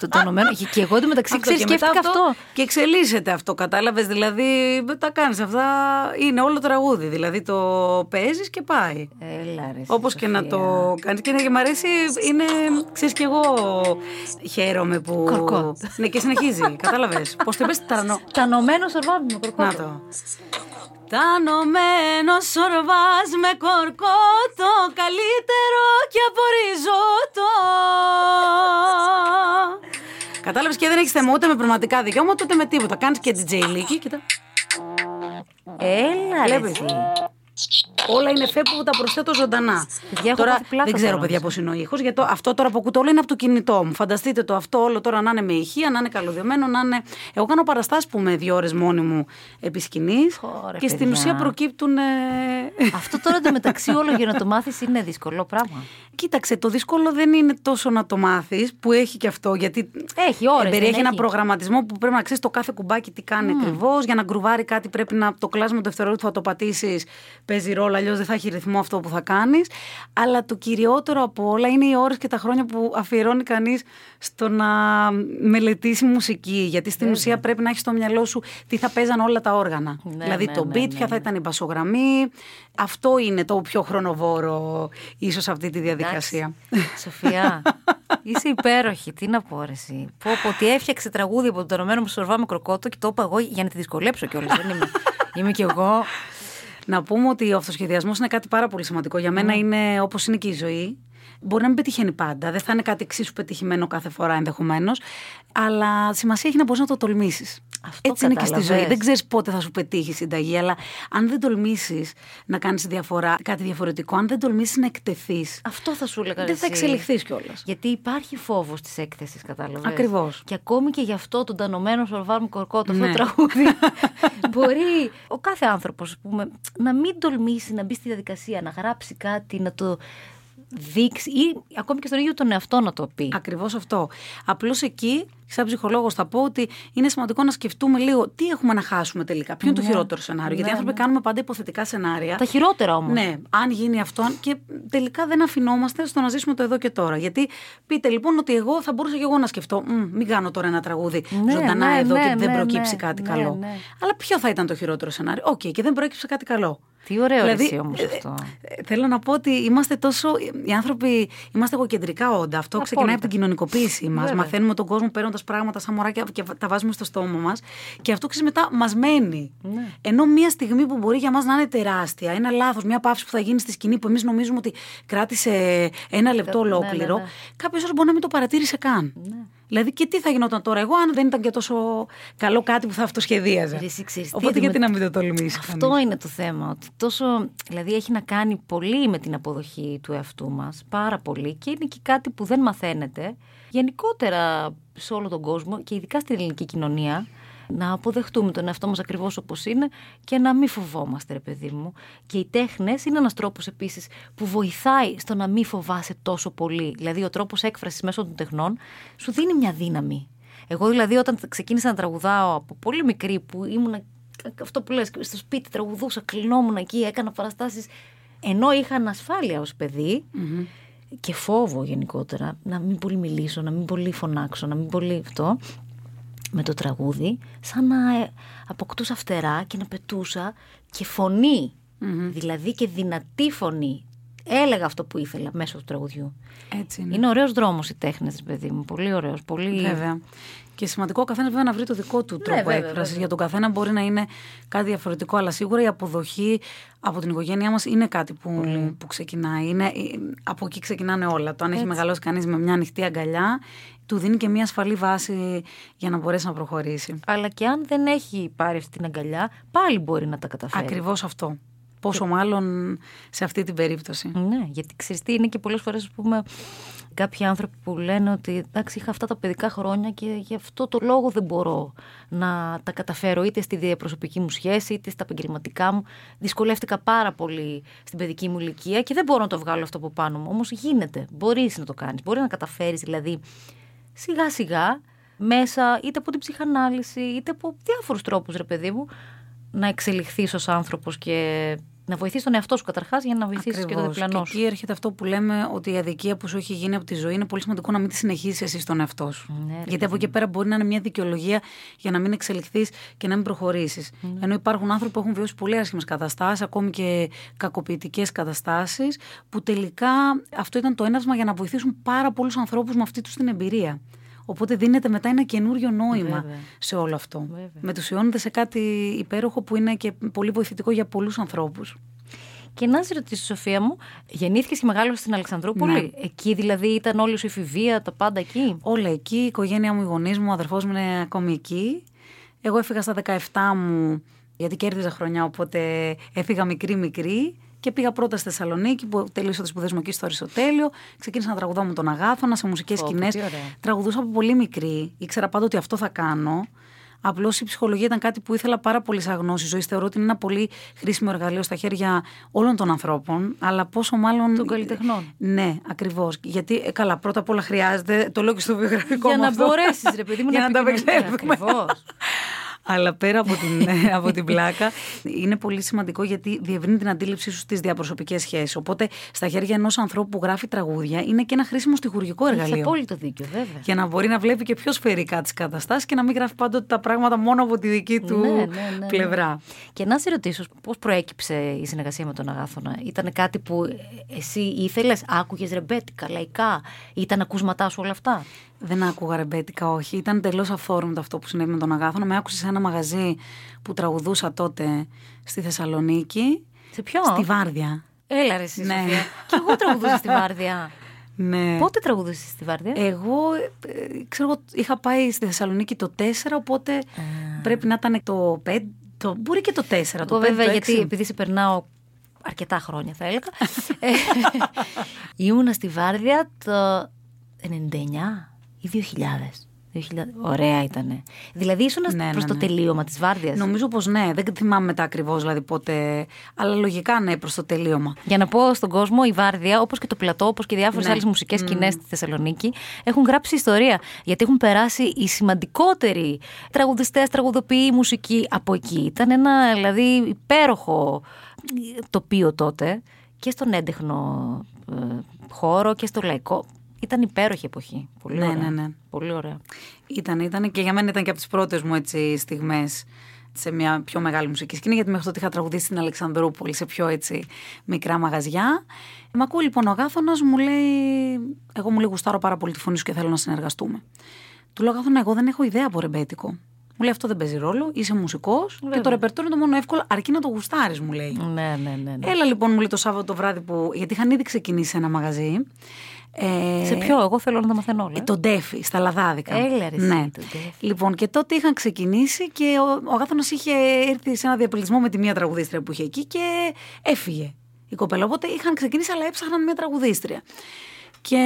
Το τονωμένο. Και εγώ το μεταξύ ξεσκέφτηκα αυτό, αυτό. Και εξελίσσεται αυτό. Κατάλαβες, δηλαδή τα κάνεις αυτά. Είναι όλο τραγούδι. Δηλαδή το παίζεις και πάει. Έλα, ρε, όπως Σοφία. Και να το κάνεις. Και να μ' αρέσει, είναι. Ξέρεις και εγώ χαίρομαι που. Κορκό. Ναι, και συνεχίζει. Κατάλαβες. Πώς το πες, τανω... τανωμένο σορβάβι με κορκό. Να το. Τανωμένο σορβάς με κορκότο, καλύτερο και από ριζότο. Κατάλαβες, και δεν έχεις θέμα ούτε με πραγματικά δικαιώματα ούτε με τίποτα. Κάνεις και ντι τζέι Λίκη. Έλα ρε. Όλα είναι φε που τα προσθέτω ζωντανά. Παιδιά, τώρα δεν ξέρω παιδιά πώς είναι ο ήχος, γιατί αυτό τώρα που ακούτε όλο είναι από το κινητό μου. Φανταστείτε το αυτό όλο τώρα να είναι με ηχεία, να είναι καλωδιωμένο, να είναι. Εγώ κάνω παραστάσεις που με δύο ώρες μόνη μου επί σκηνής. Ωραία, και στην παιδιά. Ουσία προκύπτουν. Ε... Αυτό τώρα το μεταξύ όλο για να το μάθεις είναι δύσκολο πράγμα. Κοίταξε, το δύσκολο δεν είναι τόσο να το μάθεις, που έχει και αυτό, γιατί έχει, ώρες, περιέχει ένα έχει. Προγραμματισμό που πρέπει να ξέρεις το κάθε κουμπάκι τι κάνει mm. ακριβώς. Για να γκρουβάρει κάτι πρέπει να το κλάσμα του δευτερόλεπτου θα το πατήσεις. Παίζει ρόλο, αλλιώς δεν θα έχει ρυθμό αυτό που θα κάνεις. Αλλά το κυριότερο από όλα είναι οι ώρες και τα χρόνια που αφιερώνει κανείς στο να μελετήσει μουσική. Γιατί στην ναι, ουσία ναι. πρέπει να έχεις στο μυαλό σου τι θα παίζαν όλα τα όργανα. Ναι, δηλαδή ναι, το beat, ναι, ναι, ποια θα ήταν η μπασογραμμή. Αυτό είναι το πιο χρονοβόρο, ίσως αυτή τη διαδικασία. Σοφία, είσαι υπέροχη. Τι να πω, ρε εσύ. Πω, πω ότι έφτιαξε τραγούδι από τον τανωμένο μου σορβά με κροκότο και το είπα εγώ για να τη δυσκολέψω κιόλας. είμαι, είμαι κι εγώ. Να πούμε ότι ο αυτοσχεδιασμός είναι κάτι πάρα πολύ σημαντικό. Για μένα mm. είναι όπως είναι και η ζωή. Μπορεί να μην πετυχαίνει πάντα. Δεν θα είναι κάτι εξίσου πετυχημένο κάθε φορά ενδεχομένως. Αλλά σημασία έχει να μπορείς να το τολμήσεις. Αυτό έτσι είναι και στη ζωή. Δεν ξέρεις πότε θα σου πετύχει η συνταγή. Αλλά αν δεν τολμήσεις να κάνεις διαφορά, κάτι διαφορετικό, αν δεν τολμήσεις να εκτεθείς. Αυτό θα σου έλεγα. Δεν εσύ. Θα εξελιχθείς κιόλας. Γιατί υπάρχει φόβος της έκθεσης, κατάλαβες. Ακριβώς. Και ακόμη και γι' αυτό τον τανωμένο σορβά με κορκότο, ναι. αυτό το τραγούδι. Μπορεί ο κάθε άνθρωπος, πούμε, να μην τολμήσει να μπει στη διαδικασία, να γράψει κάτι, να το. Δείξει, ή ακόμη και στον ίδιο τον εαυτό να το πει. Ακριβώς αυτό. Απλώς εκεί, σαν ψυχολόγος, θα πω ότι είναι σημαντικό να σκεφτούμε λίγο τι έχουμε να χάσουμε τελικά. Ποιο είναι ναι. το χειρότερο σενάριο. Ναι, γιατί οι άνθρωποι ναι. κάνουμε πάντα υποθετικά σενάρια. Τα χειρότερα όμως. Ναι, αν γίνει αυτό. Και τελικά δεν αφινόμαστε στο να ζήσουμε το εδώ και τώρα. Γιατί πείτε λοιπόν ότι εγώ θα μπορούσα και εγώ να σκεφτώ, μην κάνω τώρα ένα τραγούδι ναι, ζωντανά ναι, εδώ ναι, και ναι, δεν ναι, προκύψει ναι, κάτι ναι, καλό. Ναι. Αλλά ποιο θα ήταν το χειρότερο σενάριο. Οκ, okay, και δεν προέκυψε κάτι καλό. Τι ωραίο δηλαδή, εσύ όμως αυτό. Ε, ε, θέλω να πω ότι είμαστε τόσο. Οι άνθρωποι είμαστε εγωκεντρικά όντα. Αυτό ξεκινάει από την κοινωνικοποίησή μας. Μαθαίνουμε τον κόσμο παίρνοντας ως πράγματα σαν μωράκια και τα βάζουμε στο στόμα μας. Και αυτό ξέρεις μετά μας μένει. Ναι. Ενώ μια στιγμή που μπορεί για μας να είναι τεράστια, ένα λάθος, μια παύση που θα γίνει στη σκηνή που εμείς νομίζουμε ότι κράτησε ένα λεπτό ολόκληρο, ναι, ναι, ναι. κάποιος μπορεί να μην το παρατήρησε καν. Ναι. Δηλαδή και τι θα γινόταν τώρα εγώ αν δεν ήταν και τόσο καλό κάτι που θα αυτοσχεδίαζα. Οπότε γιατί να μην το τολμήσει. Αυτό κανείς. Είναι το θέμα. Ότι τόσο, δηλαδή έχει να κάνει πολύ με την αποδοχή του εαυτού μας. Πάρα πολύ. Και είναι και κάτι που δεν μαθαίνεται γενικότερα σε όλο τον κόσμο και ειδικά στην ελληνική κοινωνία. Να αποδεχτούμε τον εαυτό μας ακριβώς όπως είναι και να μην φοβόμαστε, ρε παιδί μου. Και οι τέχνες είναι ένας τρόπος επίσης που βοηθάει στο να μην φοβάσαι τόσο πολύ. Δηλαδή, ο τρόπος έκφρασης μέσω των τεχνών σου δίνει μια δύναμη. Εγώ, δηλαδή, όταν ξεκίνησα να τραγουδάω από πολύ μικρή, που ήμουν αυτό που λες, στο σπίτι τραγουδούσα, κλεινόμουν εκεί, έκανα παραστάσεις. Ενώ είχα ανασφάλεια ως παιδί mm-hmm. και φόβο γενικότερα, να μην πολύ μιλήσω, να μην πολύ φωνάξω, να μην πολύ αυτό. Με το τραγούδι, σαν να αποκτούσα φτερά και να πετούσα και φωνή, mm-hmm. δηλαδή και δυνατή φωνή. Έλεγα αυτό που ήθελα μέσω του τραγουδιού. Έτσι είναι. Είναι ωραίος δρόμος οι τέχνες, παιδί μου. Πολύ ωραίος. Πολύ... Βέβαια. Και σημαντικό ο καθένας βέβαια να βρει το δικό του τρόπο ναι, έκφρασης. Για τον καθένα μπορεί να είναι κάτι διαφορετικό, αλλά σίγουρα η αποδοχή από την οικογένειά μας είναι κάτι που, mm. που ξεκινάει. Είναι, από εκεί ξεκινάνε όλα. Το αν έχει μεγαλώσει κανείς με μια ανοιχτή αγκαλιά, του δίνει και μια ασφαλή βάση για να μπορέσει να προχωρήσει. Αλλά και αν δεν έχει πάρει αυτή την αγκαλιά, πάλι μπορεί να τα καταφέρει. Ακριβώς αυτό. Πόσο μάλλον σε αυτή την περίπτωση. Ναι, γιατί ξέρεις τι είναι και πολλές φορές, ας πούμε, κάποιοι άνθρωποι που λένε ότι εντάξει, είχα αυτά τα παιδικά χρόνια και γι' αυτό το λόγο δεν μπορώ να τα καταφέρω είτε στη διαπροσωπική μου σχέση, είτε στα επαγγελματικά μου. Δυσκολεύτηκα πάρα πολύ στην παιδική μου ηλικία και δεν μπορώ να το βγάλω αυτό από πάνω μου. Όμως γίνεται. Μπορείς να το κάνεις. Μπορεί να καταφέρεις δηλαδή σιγά-σιγά μέσα είτε από την ψυχανάλυση, είτε από διάφορους τρόπους, ρε παιδί μου, να εξελιχθείς ως άνθρωπος και. Να βοηθήσεις τον εαυτό σου καταρχάς για να βοηθήσεις και τον διπλανό σου. Και εκεί έρχεται αυτό που λέμε ότι η αδικία που σου έχει γίνει από τη ζωή είναι πολύ σημαντικό να μην τη συνεχίσεις εσύ στον εαυτό σου. Ναι, γιατί ναι. από εκεί πέρα μπορεί να είναι μια δικαιολογία για να μην εξελιχθείς και να μην προχωρήσεις. Ναι. Ενώ υπάρχουν άνθρωποι που έχουν βιώσει πολύ άσχημες καταστάσεις, ακόμη και κακοποιητικές καταστάσεις, που τελικά αυτό ήταν το έναυσμα για να βοηθήσουν πάρα πολλούς ανθρώπους με αυτή τους την εμπειρία. Οπότε δίνεται μετά ένα καινούριο νόημα Βέβαια. σε όλο αυτό. Βέβαια. Μετουσιώνεται σε κάτι υπέροχο που είναι και πολύ βοηθητικό για πολλούς ανθρώπους. Και να σε ρωτήσω, Σοφία μου, γεννήθηκες και μεγάλωσες στην Αλεξανδρούπολη. Ναι. Εκεί δηλαδή ήταν όλη σου η εφηβεία, τα πάντα εκεί. Όλα εκεί, η οικογένειά μου, οι γονείς μου, ο αδερφός μου είναι ακόμη εκεί. Εγώ έφυγα στα δεκαεφτά μου, γιατί κέρδιζα χρονιά, οπότε έφυγα μικρή-μικρή. Και πήγα πρώτα στη Θεσσαλονίκη, που τελείωσα τη σπουδέ μου εκεί στο Αριστοτέλειο. Ξεκίνησα να τραγουδάω με τον Αγάθωνα σε μουσικές σκηνές. Τραγουδούσα από πολύ μικρή. Ήξερα πάντα ότι αυτό θα κάνω. Απλώς η ψυχολογία ήταν κάτι που ήθελα πάρα πολύ σαν γνώση ζωής. Θεωρώ ότι είναι ένα πολύ χρήσιμο εργαλείο στα χέρια όλων των ανθρώπων, αλλά πόσο μάλλον. Των καλλιτεχνών. Ναι, ακριβώς. Γιατί, ε, καλά, πρώτα απ' όλα χρειάζεται. Το λέω και στο βιογραφικό μου. Για να μπορέσει, ρε παιδί μου, να τα απεξέλθουμε. Αλλά πέρα από την, από την πλάκα, είναι πολύ σημαντικό γιατί διευρύνει την αντίληψή σου στις διαπροσωπικές σχέσεις. Οπότε, στα χέρια ενός ανθρώπου που γράφει τραγούδια, είναι και ένα χρήσιμο στιχουργικό εργαλείο. Έχει απόλυτο δίκιο, βέβαια. Για να μπορεί να βλέπει και πιο σφαιρικά τις καταστάσεις και να μην γράφει πάντοτε τα πράγματα μόνο από τη δική του ναι, ναι, ναι, πλευρά. Ναι. Και να σε ρωτήσω, πώς προέκυψε η συνεργασία με τον Αγάθωνα? Ήταν κάτι που εσύ ήθελες, άκουγες ρεμπέτικα, λαϊκά, ήταν ακούσματά σου όλα αυτά? Δεν άκουγα ρεμπέτικα, όχι. Ήταν τελώς αυθόρμητο αυτό που συνέβη με τον Αγάθωνα. Με άκουσε σε ένα μαγαζί που τραγουδούσα τότε στη Θεσσαλονίκη. Σε ποιο? Στη Βάρδια. Έλα ρε εσύ, ναι. Σοφία. Και εγώ τραγουδούσα στη Βάρδια. Ναι. Πότε τραγουδούσες στη Βάρδια? Εγώ, ε, ξέρω, είχα πάει στη Θεσσαλονίκη το τέσσερα, οπότε mm. πρέπει να ήταν το πέντε, το, μπορεί και το τέσσερα, εγώ, το πέντε, βέβαια, το έξι. Γιατί επειδή σε περνάω αρκετά χρόνια, θα έλεγα. Ήμουνα στη Βάρδια το ενενήντα εννιά. Ή δύο χιλιάδες. Ωραία ήτανε. Δηλαδή ήσουν ναι, προς ναι, το ναι. τελείωμα της Βάρδιας. Νομίζω πως ναι. Δεν θυμάμαι μετά ακριβώς δηλαδή πότε. Αλλά λογικά ναι, προς το τελείωμα. Για να πω στον κόσμο, η Βάρδια, όπως και το πλατό, όπως και διάφορες ναι. άλλες μουσικές σκηνές mm. στη Θεσσαλονίκη, έχουν γράψει ιστορία. Γιατί έχουν περάσει οι σημαντικότεροι τραγουδιστές, τραγουδοποιοί, μουσικοί από εκεί. Ήταν ένα δηλαδή υπέροχο τοπίο τότε και στον έντεχνο ε, χώρο και στο λαϊκό. Ήταν υπέροχη εποχή. Πολύ ναι, ωραία. Ναι, ναι. Πολύ ωραία. Ήταν, ήταν και για μένα ήταν και από τις πρώτες μου έτσι, στιγμές σε μια πιο μεγάλη μουσική σκηνή, γιατί μέχρι τότε είχα τραγουδίσει στην Αλεξανδρούπολη σε πιο έτσι, μικρά μαγαζιά. Μ' ακούω λοιπόν ο Αγάθωνας, μου λέει, εγώ μου λέει γουστάρω πάρα πολύ τη φωνή σου και θέλω να συνεργαστούμε. Του λέω, Αγάθωνα, εγώ δεν έχω ιδέα από ρεμπέτικο. Μου λέει, αυτό δεν παίζει ρόλο. Είσαι μουσικός και το ρεπερτόριο είναι το μόνο εύκολο, αρκεί να το γουστάρεις, μου λέει. Ναι, ναι, ναι, ναι. Έλα λοιπόν, μου λέει, το Σάββατο το βράδυ που. Γιατί είχαν ήδη ξεκινήσει ένα μαγαζί. Ε... Σε ποιο, εγώ θέλω να τα μαθαίνω όλα. Ε, τον Ντέφι, στα Λαδάδικα. Έλα, ρε, ναι. Λοιπόν, και τότε είχαν ξεκινήσει και ο, ο Αγάθωνας είχε έρθει σε ένα διαπλησμό με τη μία τραγουδίστρια που είχε εκεί και έφυγε η κοπέλα. Οπότε είχαν ξεκινήσει, αλλά έψαχναν μία τραγουδίστρια. Και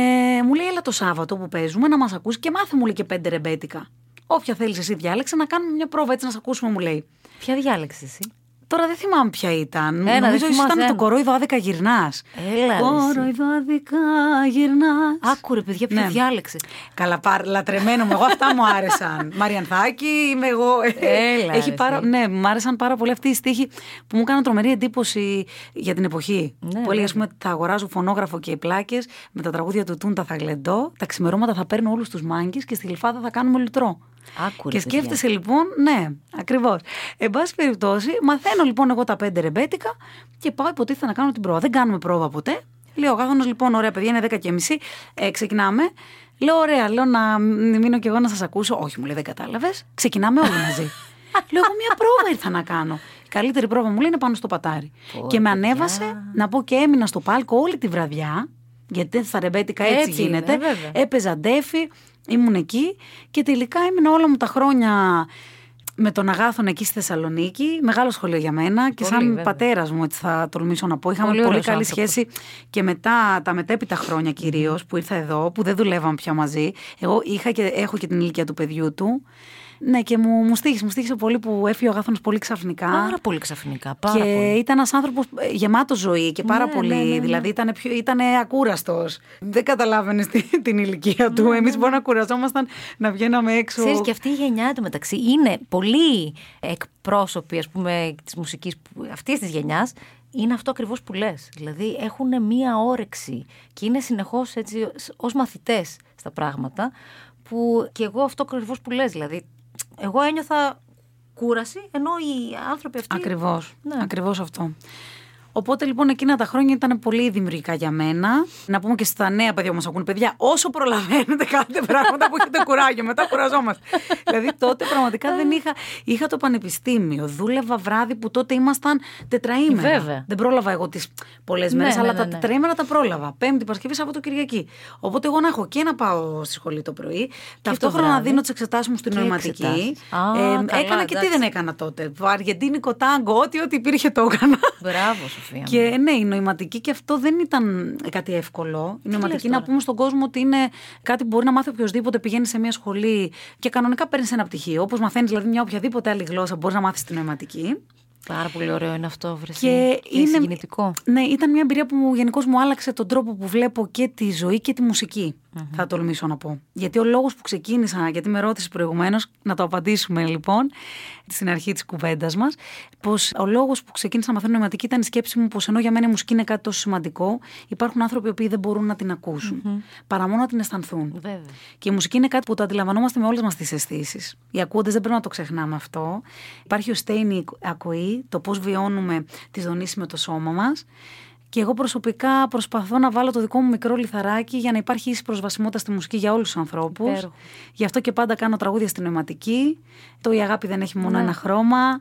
μου λέει, έλα το Σάββατο που παίζουμε να μας ακούσει και μάθε, μου λέει, και πέντε ρεμπέτικα. Όποια θέλεις εσύ διάλεξε, να κάνουμε μια πρόβα έτσι να σε ακούσουμε, μου λέει. Ποια διάλεξε εσύ? Τώρα δεν θυμάμαι ποια ήταν. Ένα, νομίζω ότι ήταν το Κορόιδο Άδικα Γυρνάς. Έλα. Κορόιδο Άδικα Γυρνάς. Άκουρε, παιδιά, ποια ναι. διάλεξε. Καλά, λατρεμένο μου. Εγώ αυτά μου άρεσαν. Μαριανθάκη, είμαι εγώ. Έλα. Έχει πάρα... Ναι, μου άρεσαν πάρα πολύ αυτοί οι στίχοι που μου κάναν τρομερή εντύπωση για την εποχή. Ναι, που έλεγε, ναι. θα αγοράζω φωνόγραφο και οι πλάκες. Με τα τραγούδια του Τούντα θα γλεντώ. Τα ξημερώματα θα παίρνω όλους τους μάγκες και στη Γλυφάδα θα κάνουμε λουτρό. Άκουρη, και σκέφτεσαι παιδιά. Λοιπόν, ναι, ακριβώς. Εν πάση περιπτώσει, μαθαίνω λοιπόν εγώ τα πέντε ρεμπέτικα και πάω υποτίθεται να κάνω την πρόβα. Δεν κάνουμε πρόβα ποτέ. Λέω, ο Αγάθωνας, λοιπόν, ωραία παιδιά, είναι δέκα και μισή, ε, ξεκινάμε. Λέω, ωραία, λέω να μείνω κι εγώ να σας ακούσω. Όχι, μου λέει, δεν κατάλαβες. Ξεκινάμε όλοι μαζί. Λέω, εγώ μια πρόβα ήρθα να κάνω. Η καλύτερη πρόβα, μου λέει, είναι πάνω στο πατάρι. Πολύ και με ανέβασε, παιδιά. Να πω, και έμεινα στο πάλκο όλη τη βραδιά. Γιατί στα ρεμπέτικα έτσι, έτσι γίνεται. Είναι, έπαιζα ντέφι. Ήμουν εκεί και τελικά έμεινα όλα μου τα χρόνια με τον Αγάθωνα εκεί στη Θεσσαλονίκη. Μεγάλο σχολείο για μένα πολύ, και σαν πατέρας μου, έτσι θα τολμήσω να πω. Είχαμε πολύ, πολύ καλή άνθρωπος. Σχέση και μετά τα μετέπειτα χρόνια κυρίως που ήρθα εδώ, που δεν δουλεύαμε πια μαζί. Εγώ είχα και, έχω και την ηλικία του παιδιού του. Ναι, και μου, μου στοίχησε, μου στοίχησε πολύ που έφυγε ο Αγάθωνας πολύ ξαφνικά. Πάρα πολύ ξαφνικά, πάρα και πολύ. Και ήταν ένας άνθρωπος γεμάτος ζωή και πάρα ναι, πολύ. Ναι, ναι, ναι. Δηλαδή ήταν, πιο, ήταν ακούραστος. Δεν καταλάβαινες την, την ηλικία του. Ναι, εμείς ναι. μπορεί να κουραζόμασταν να βγαίναμε έξω. Ξέρεις, και αυτή η γενιά του μεταξύ είναι πολύ εκπρόσωποι, ας πούμε, της μουσικής αυτής της γενιάς. Είναι αυτό ακριβώς που λες. Δηλαδή έχουν μία όρεξη και είναι συνεχώς έτσι ως μαθητές στα πράγματα. Που και εγώ αυτό ακριβώς που λες, δηλαδή. Εγώ ένιωθα κούραση, ενώ οι άνθρωποι αυτοί... Ακριβώς, ναι. ακριβώς αυτό. Οπότε λοιπόν εκείνα τα χρόνια ήταν πολύ δημιουργικά για μένα. Να πούμε και στα νέα παιδιά που μας ακούνε, παιδιά, όσο προλαβαίνετε κάνετε πράγματα που έχετε κουράγιο, μετά κουραζόμαστε. Δηλαδή τότε πραγματικά δεν είχα... Είχα το πανεπιστήμιο, δούλευα βράδυ που τότε ήμασταν τετραήμερα. Βέβαια. Δεν πρόλαβα εγώ τις πολλές μέρες, ναι, αλλά ναι, ναι, ναι. τα τετραήμερα τα πρόλαβα. Πέμπτη, Παρασκευή, Σάββατο, Κυριακή. Οπότε εγώ να έχω και να πάω στη σχολή το πρωί, ταυτόχρονα να δίνω τις εξετάσεις μου στην νοηματική. Α, ε, καλά, έκανα και τι δεν έκανα τότε. Αργεντίνικο τάγκο, ό,τι, ό,τι υπήρχε το έκανα. Μπράβο. Και ναι, η νοηματική και αυτό δεν ήταν κάτι εύκολο. Η νοηματική, να πούμε στον κόσμο ότι είναι κάτι που μπορεί να μάθει οποιοδήποτε, πηγαίνει σε μια σχολή και κανονικά παίρνει ένα πτυχίο. Όπως μαθαίνει δηλαδή μια οποιαδήποτε άλλη γλώσσα, μπορεί να μάθει τη νοηματική. Πάρα πολύ ωραίο είναι αυτό, βρε. Και, και είναι συγκινητικό. Ναι, ήταν μια εμπειρία που γενικώς μου άλλαξε τον τρόπο που βλέπω και τη ζωή και τη μουσική. Mm-hmm. Θα τολμήσω να πω. Γιατί ο λόγος που ξεκίνησα, γιατί με ρώτησε προηγουμένως, να το απαντήσουμε λοιπόν στην αρχή της κουβέντας μας, πως ο λόγος που ξεκίνησα να μαθαίνω νοηματική ήταν η σκέψη μου πως ενώ για μένα η μουσική είναι κάτι τόσο σημαντικό, υπάρχουν άνθρωποι που δεν μπορούν να την ακούσουν, mm-hmm. παρά μόνο να την αισθανθούν. Βέβαια. Και η μουσική είναι κάτι που το αντιλαμβανόμαστε με όλες μας τις αισθήσεις. Οι ακούοντες δεν πρέπει να το ξεχνάμε αυτό. Υπάρχει ως η ακοή, το πώς βιώνουμε τις δονήσεις με το σώμα μας. Και εγώ προσωπικά προσπαθώ να βάλω το δικό μου μικρό λιθαράκι για να υπάρχει ίση προσβασιμότητα στη μουσική για όλους τους ανθρώπους. Υπέροχο. Γι' αυτό και πάντα κάνω τραγούδια στη νοηματική. Το «Η αγάπη δεν έχει μόνο ναι. ένα χρώμα»,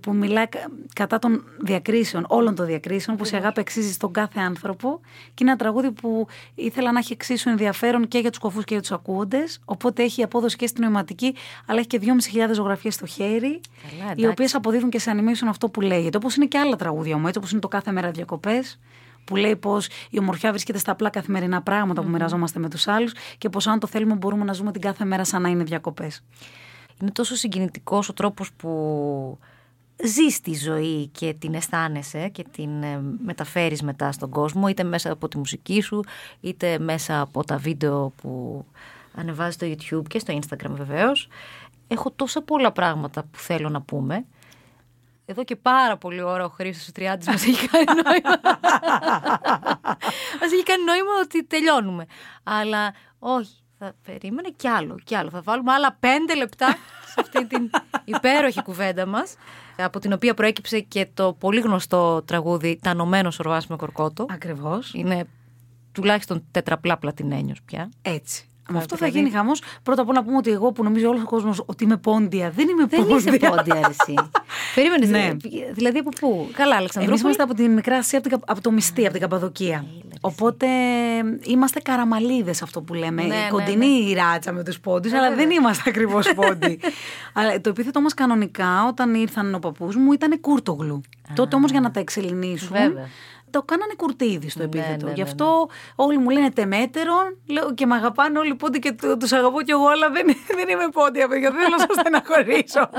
που μιλά κατά των διακρίσεων, όλων των διακρίσεων, πως η αγάπη αξίζει στον κάθε άνθρωπο. Και είναι ένα τραγούδι που ήθελα να έχει εξίσου ενδιαφέρον και για τους κοφούς και για τους ακούοντες. Οπότε έχει απόδοση και στην νοηματική, αλλά έχει και δυόμισι χιλιάδες ζωγραφίες στο χέρι, καλά, οι οποίες αποδίδουν και σε animation αυτό που λέγεται. Όπως είναι και άλλα τραγούδια μου, έτσι όπως είναι το «Κάθε μέρα διακοπές», που λέει πως η ομορφιά βρίσκεται στα απλά καθημερινά πράγματα mm-hmm. που μοιραζόμαστε με τους άλλους και πως αν το θέλουμε μπορούμε να ζούμε την κάθε μέρα σαν να είναι διακοπές. Είναι τόσο συγκινητικός ο τρόπος που ζεις τη ζωή και την αισθάνεσαι και την μεταφέρεις μετά στον κόσμο, είτε μέσα από τη μουσική σου, είτε μέσα από τα βίντεο που ανεβάζεις στο YouTube και στο Instagram βεβαίως. Έχω τόσα πολλά πράγματα που θέλω να πούμε. Εδώ και πάρα πολύ ώρα ο Χρήστος ο Τριάντης μας έχει κάνει νόημα. Μας έχει κάνει νόημα ότι τελειώνουμε. Αλλά όχι, θα περίμενε κι άλλο, κι άλλο. Θα βάλουμε άλλα πέντε λεπτά σε αυτή την υπέροχη κουβέντα μας, από την οποία προέκυψε και το πολύ γνωστό τραγούδι «Τανωμένο σορβάς με κορκότο». Ακριβώς. Είναι τουλάχιστον τετραπλά πλατινένιος πια. Έτσι. Μα αυτό θα γίνει χαμός. Πρώτα απ' όλα πούμε ότι εγώ που νομίζω όλος ο κόσμος ότι είμαι πόντια, δεν είμαι δεν πόντια. Δεν είσαι πόντια εσύ. Περίμενες, ναι. Δηλαδή από πού? Καλά, Αλεξανδρούπολη. Εμείς είμαστε από τη Μικρά Ασία, από, την, από το Μυστή, από την Καπαδοκία. Οπότε είμαστε καραμαλίδες, αυτό που λέμε. Ναι, κοντινή ναι, ναι. η ράτσα με τους πόντους, ναι, αλλά ναι. δεν είμαστε ακριβώς πόντιοι. Αλλά το επίθετό μας κανονικά, όταν ήρθαν ο παππούς μου, ήταν Κούρτογλου. Α, τότε όμως για να τα εξελινήσουν. Βέβαια. Το κάνανε Κουρτίδη στο επίθετο. Ναι, ναι, ναι, ναι. Γι' αυτό όλοι μου λένε τεμέτερον και με αγαπάνε όλοι πόντοι και τους αγαπώ κι εγώ, αλλά δεν, δεν είμαι πόντια, παιδιά. Δεν θέλω να σας στεναχωρήσω.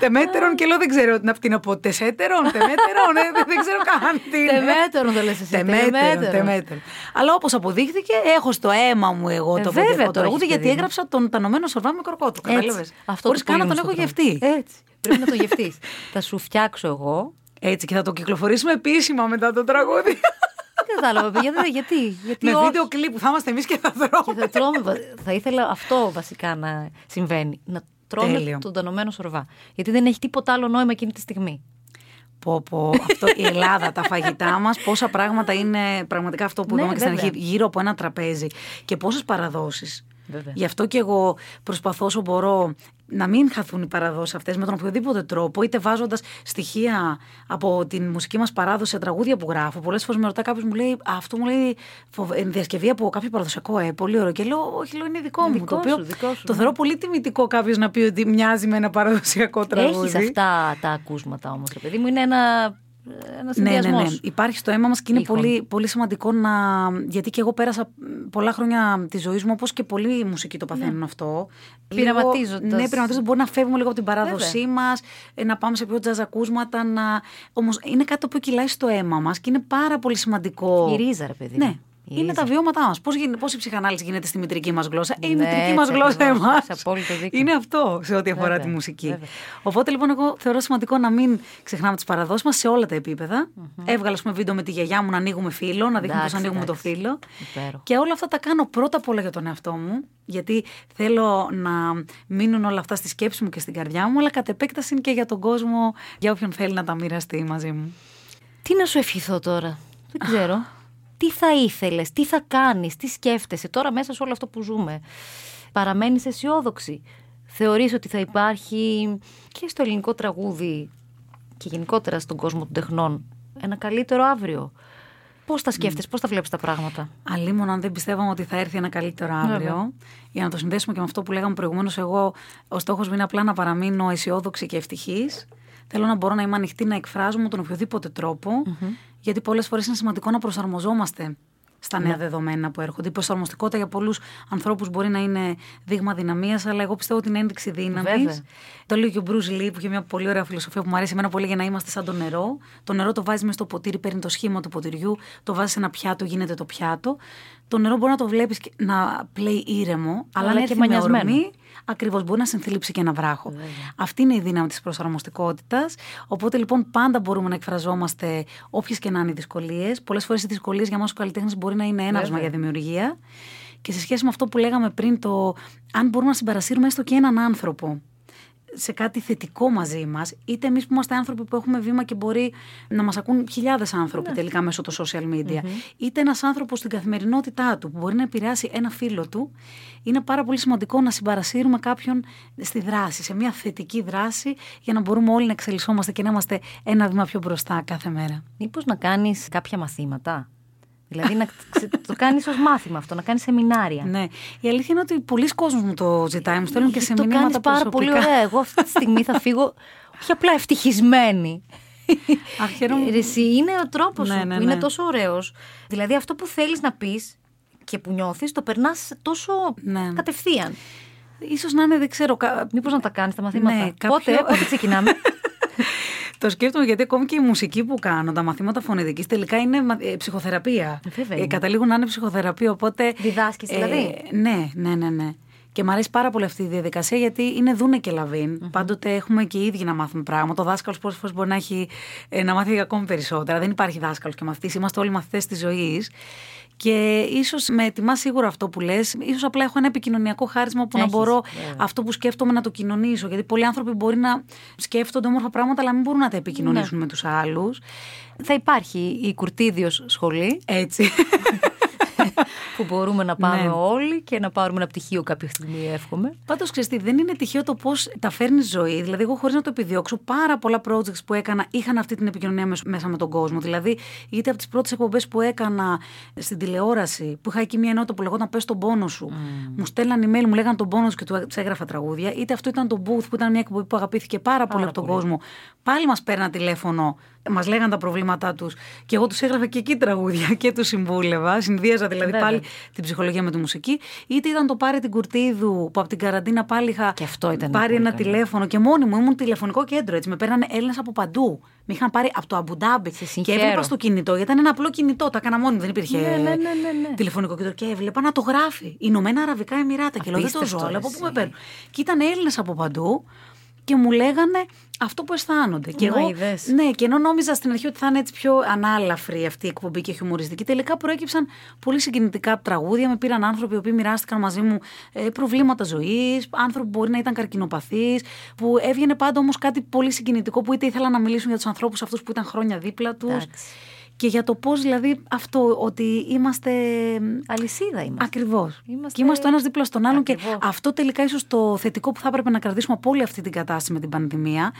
Τεμέτερον και λέω δεν ξέρω τι να πω. Τεσέτερον, τεμέτερον, ε, δεν ξέρω καν τι είναι. Τεμέτερον το λες εσύ. Τεμέτερον, τεμέτερον. Αλλά όπως αποδείχθηκε, έχω στο αίμα μου εγώ το βέβαια το τραγούδι, γιατί έγραψα τον τανωμένο σορβά με κορκό του. Κατάλαβες. Χωρίς καν να τον έχω γευτεί. Έτσι. Πρέπει να το γευτείς. Θα σου φτιάξω εγώ. Έτσι, και θα το κυκλοφορήσουμε επίσημα μετά το τραγούδι. Δεν κατάλαβα, παιδιά, γιατί. γιατί με όχι. βίντεο κλίπ που θα είμαστε εμείς και θα τρώμε. Και θα, τρώμε. Θα ήθελα αυτό βασικά να συμβαίνει. Να τρώμε Τέλειο. τον τανωμένο σορβά. Γιατί δεν έχει τίποτα άλλο νόημα εκείνη τη στιγμή. Πω, πω. Αυτό, η Ελλάδα, τα φαγητά μας, πόσα πράγματα είναι πραγματικά αυτό που ναι, είπαμε και στην αρχή, γύρω από ένα τραπέζι. Και πόσες παραδόσεις. Βέβαια. Γι' αυτό και εγώ προσπαθώ όσο μπορώ να μην χαθούν οι παραδόσεις αυτές με τον οποιοδήποτε τρόπο, είτε βάζοντας στοιχεία από την μουσική μας παράδοση σε τραγούδια που γράφω. Πολλές φορές με ρωτά κάποιος, μου λέει, αυτό μου λέει διασκευή από κάποιο παραδοσιακό, ε, πολύ ωραίο. Και λέω, όχι, λέω, είναι δικό μου. Δικό το, οποίο, σου, δικό σου, το θεωρώ πολύ τιμητικό κάποιος να πει ότι μοιάζει με ένα παραδοσιακό τραγούδι. Έχεις αυτά τα ακούσματα όμως, ρε παιδί μου, είναι ένα. Ναι, ναι, ναι. Υπάρχει στο αίμα μας και είναι πολύ, πολύ σημαντικό να. Γιατί και εγώ πέρασα πολλά χρόνια τη ζωή μου, όπως και πολλοί μουσικοί το παθαίνουν ναι. αυτό. Πειραματίζοντας. Ναι, πειραματίζοντας. Μπορεί να φεύγουμε λίγο από την παράδοσή μας, να πάμε σε πιο τζαζακούσματα. Να... Όμως είναι κάτι το οποίο κυλάει στο αίμα μας και είναι πάρα πολύ σημαντικό. Η ρίζα, ρε παιδί. Ναι. Είναι Λίζα. τα βιώματά μας. Πώς, πώς η ψυχανάλυση γίνεται στη μητρική μας γλώσσα. Ε, η ναι, μητρική μας γλώσσα εμάς. Είναι αυτό σε ό,τι αφορά βέβαια, τη μουσική. Βέβαια. Οπότε λοιπόν, εγώ θεωρώ σημαντικό να μην ξεχνάμε τις παραδόσεις μας σε όλα τα επίπεδα. Mm-hmm. Έβγαλα πούμε, βίντεο με τη γιαγιά μου να ανοίγουμε φύλλο, να δείχνουμε πώς ανοίγουμε εντάξει. το φύλλο. Υπέροχο. Και όλα αυτά τα κάνω πρώτα απ' όλα για τον εαυτό μου. Γιατί θέλω να μείνουν όλα αυτά στη σκέψη μου και στην καρδιά μου, αλλά κατ' επέκταση και για τον κόσμο, για όποιον θέλει να τα μοιραστεί μαζί μου. Τι να σου ευχηθώ τώρα. Δεν ξέρω. Τι θα ήθελες, τι θα κάνεις, τι σκέφτεσαι τώρα μέσα σε όλο αυτό που ζούμε. Παραμένεις αισιόδοξη. Θεωρείς ότι θα υπάρχει και στο ελληνικό τραγούδι και γενικότερα στον κόσμο των τεχνών ένα καλύτερο αύριο. Πώς τα σκέφτεσαι, mm. πώς τα βλέπεις τα πράγματα. Αλλήμον αν δεν πιστεύαμε ότι θα έρθει ένα καλύτερο αύριο. Βέβαια. Για να το συνδέσουμε και με αυτό που λέγαμε προηγουμένως, εγώ ο στόχος μου είναι απλά να παραμείνω αισιόδοξη και ευτυχής. Θέλω να μπορώ να είμαι ανοιχτή, να εκφράζομαι τον οποιοδήποτε τρόπο, mm-hmm. γιατί πολλές φορές είναι σημαντικό να προσαρμοζόμαστε στα νέα mm-hmm. δεδομένα που έρχονται. Η προσαρμοστικότητα για πολλούς ανθρώπους μπορεί να είναι δείγμα δυναμίας, αλλά εγώ πιστεύω ότι είναι ένδειξη δύναμης. Το λέει και ο Bruce Lee, που είχε μια πολύ ωραία φιλοσοφία που μου αρέσει εμένα πολύ, για να είμαστε σαν το νερό. Το νερό το βάζεις μέσα στο ποτήρι, παίρνει το σχήμα του ποτηριού, το βάζεις σε ένα πιάτο, γίνεται το πιάτο. Το νερό μπορεί να το βλέπεις να πλέει ήρεμο, αλλά, αλλά και μανιασμένο. Ακριβώς, μπορεί να συνθλίψει και ένα βράχο. Βέβαια. Αυτή είναι η δύναμη της προσαρμοστικότητας. Οπότε λοιπόν πάντα μπορούμε να εκφραζόμαστε όποιες και να είναι οι δυσκολίες. Πολλές φορές οι δυσκολίες για μας καλλιτέχνες μπορεί να είναι έναυσμα για δημιουργία. Και σε σχέση με αυτό που λέγαμε πριν, το αν μπορούμε να συμπαρασύρουμε έστω και έναν άνθρωπο σε κάτι θετικό μαζί μας, είτε εμείς που είμαστε άνθρωποι που έχουμε βήμα και μπορεί να μας ακούν χιλιάδες άνθρωποι ναι. τελικά μέσω των social media, mm-hmm. είτε ένας άνθρωπος στην καθημερινότητά του που μπορεί να επηρεάσει ένα φίλο του, είναι πάρα πολύ σημαντικό να συμπαρασύρουμε κάποιον στη δράση, σε μια θετική δράση, για να μπορούμε όλοι να εξελισσόμαστε και να είμαστε ένα βήμα πιο μπροστά κάθε μέρα. Μήπως να κάνεις κάποια μαθήματα. Δηλαδή να το κάνεις ως μάθημα αυτό, να κάνεις σεμινάρια. Ναι. Η αλήθεια είναι ότι πολλοί κόσμοι μου το ζητάει, μου στέλνουν και σεμινάρια. Το κάνεις πάρα πολύ ωραία. Εγώ αυτή τη στιγμή θα φύγω, όχι απλά ευτυχισμένη. Εσύ είναι ο τρόπος ναι, ναι, ναι. που είναι τόσο ωραίος. Δηλαδή αυτό που θέλεις να πεις και που νιώθεις, το περνάς τόσο ναι. κατευθείαν. Ίσως να είναι, δεν ξέρω. Κα... Μήπως να τα κάνεις τα μαθήματα. Ναι, κάποιο... Πότε, πότε ξεκινάμε. Το σκέφτομαι, γιατί ακόμη και η μουσική που κάνω, τα μαθήματα φωνητικής τελικά είναι ψυχοθεραπεία. Ε, καταλήγουν να είναι ψυχοθεραπεία, οπότε. Διδάσκεις δηλαδή. Ε, ναι, ναι, ναι, ναι. Και μου αρέσει πάρα πολύ αυτή η διαδικασία, γιατί είναι δούνε και λαβίν. Mm-hmm. Πάντοτε έχουμε και οι ίδιοι να μάθουμε πράγματα. Ο δάσκαλος πολλές φορές μπορεί να, έχει, ε, να μάθει ακόμη περισσότερα. Δεν υπάρχει δάσκαλος και μαθητής. Είμαστε όλοι μαθητές της ζωής. Και ίσως με ετοιμά σίγουρα αυτό που λες, ίσως απλά έχω ένα επικοινωνιακό χάρισμα που Έχεις, να μπορώ yeah. αυτό που σκέφτομαι να το κοινωνήσω. Γιατί πολλοί άνθρωποι μπορεί να σκέφτονται όμορφα πράγματα, αλλά μην μπορούν να τα επικοινωνήσουν yeah. με τους άλλους. Θα υπάρχει η Κουρτίδιος σχολή. Έτσι. που μπορούμε να πάμε ναι. όλοι και να πάρουμε ένα πτυχίο κάποια στιγμή, εύχομαι. Πάντως, ξέρεις τι, δεν είναι τυχαίο το πώς τα φέρνει ζωή. Δηλαδή, εγώ χωρίς να το επιδιώξω, πάρα πολλά projects που έκανα είχαν αυτή την επικοινωνία μέσα με τον κόσμο. Δηλαδή, είτε από τις πρώτες εκπομπές που έκανα στην τηλεόραση, που είχα εκεί μια ενότητα που λεγόταν Πες τον πόνο σου, mm. μου στέλναν email, μου λέγανε τον πόνο σου και του έγραφα τραγούδια. Είτε αυτό ήταν το Booth που ήταν μια εκπομπή που αγαπήθηκε πάρα πολύ από τον κόσμο. Πάλι μας παίρναν τηλέφωνο, μας λέγαν τα προβλήματά τους και εγώ τους έγραφα και εκεί τραγούδια και τους συμβούλευα. Συνδύαζα δηλαδή Βέβαια. πάλι την ψυχολογία με τη μουσική. Είτε ήταν το Πάρε την Κουρτίδου που από την καραντίνα πάλι είχα πάρει ένα καλή. τηλέφωνο και μόνη μου ήμουν τηλεφωνικό κέντρο. Έτσι. Με παίρνανε Έλληνες από παντού. Με είχαν πάρει από το Αμπουντάμπι και έβλεπα στο κινητό. Γιατί ήταν ένα απλό κινητό, τα έκανα μόνη μου. Δεν υπήρχε ναι, ναι, ναι, ναι. τηλεφωνικό κέντρο. Και έβλεπα να το γράφει Ηνωμένα Αραβικά Εμιράτα. Και λέω δεν το ζω, αλλά από πού με παίρνουν. Και ήταν Έλληνες από παντού. Και μου λέγανε αυτό που αισθάνονται. Και εγώ, ναι, και ενώ νόμιζα στην αρχή ότι θα είναι έτσι πιο ανάλαφρη αυτή η εκπομπή και χιουμοριστική, τελικά προέκυψαν πολύ συγκινητικά τραγούδια. Με πήραν άνθρωποι οι οποίοι μοιράστηκαν μαζί μου προβλήματα ζωής, άνθρωποι που μπορεί να ήταν καρκινοπαθείς, που έβγαινε πάντα όμως κάτι πολύ συγκινητικό που είτε ήθελα να μιλήσουν για τους ανθρώπους αυτούς που ήταν χρόνια δίπλα τους. Και για το πώς δηλαδή αυτό, ότι είμαστε. Αλυσίδα είμαστε. Ακριβώς. Είμαστε... Και είμαστε το ένας δίπλα στον άλλον. Ακριβώς. Και αυτό τελικά ίσως το θετικό που θα έπρεπε να κρατήσουμε από όλη αυτή την κατάσταση με την πανδημία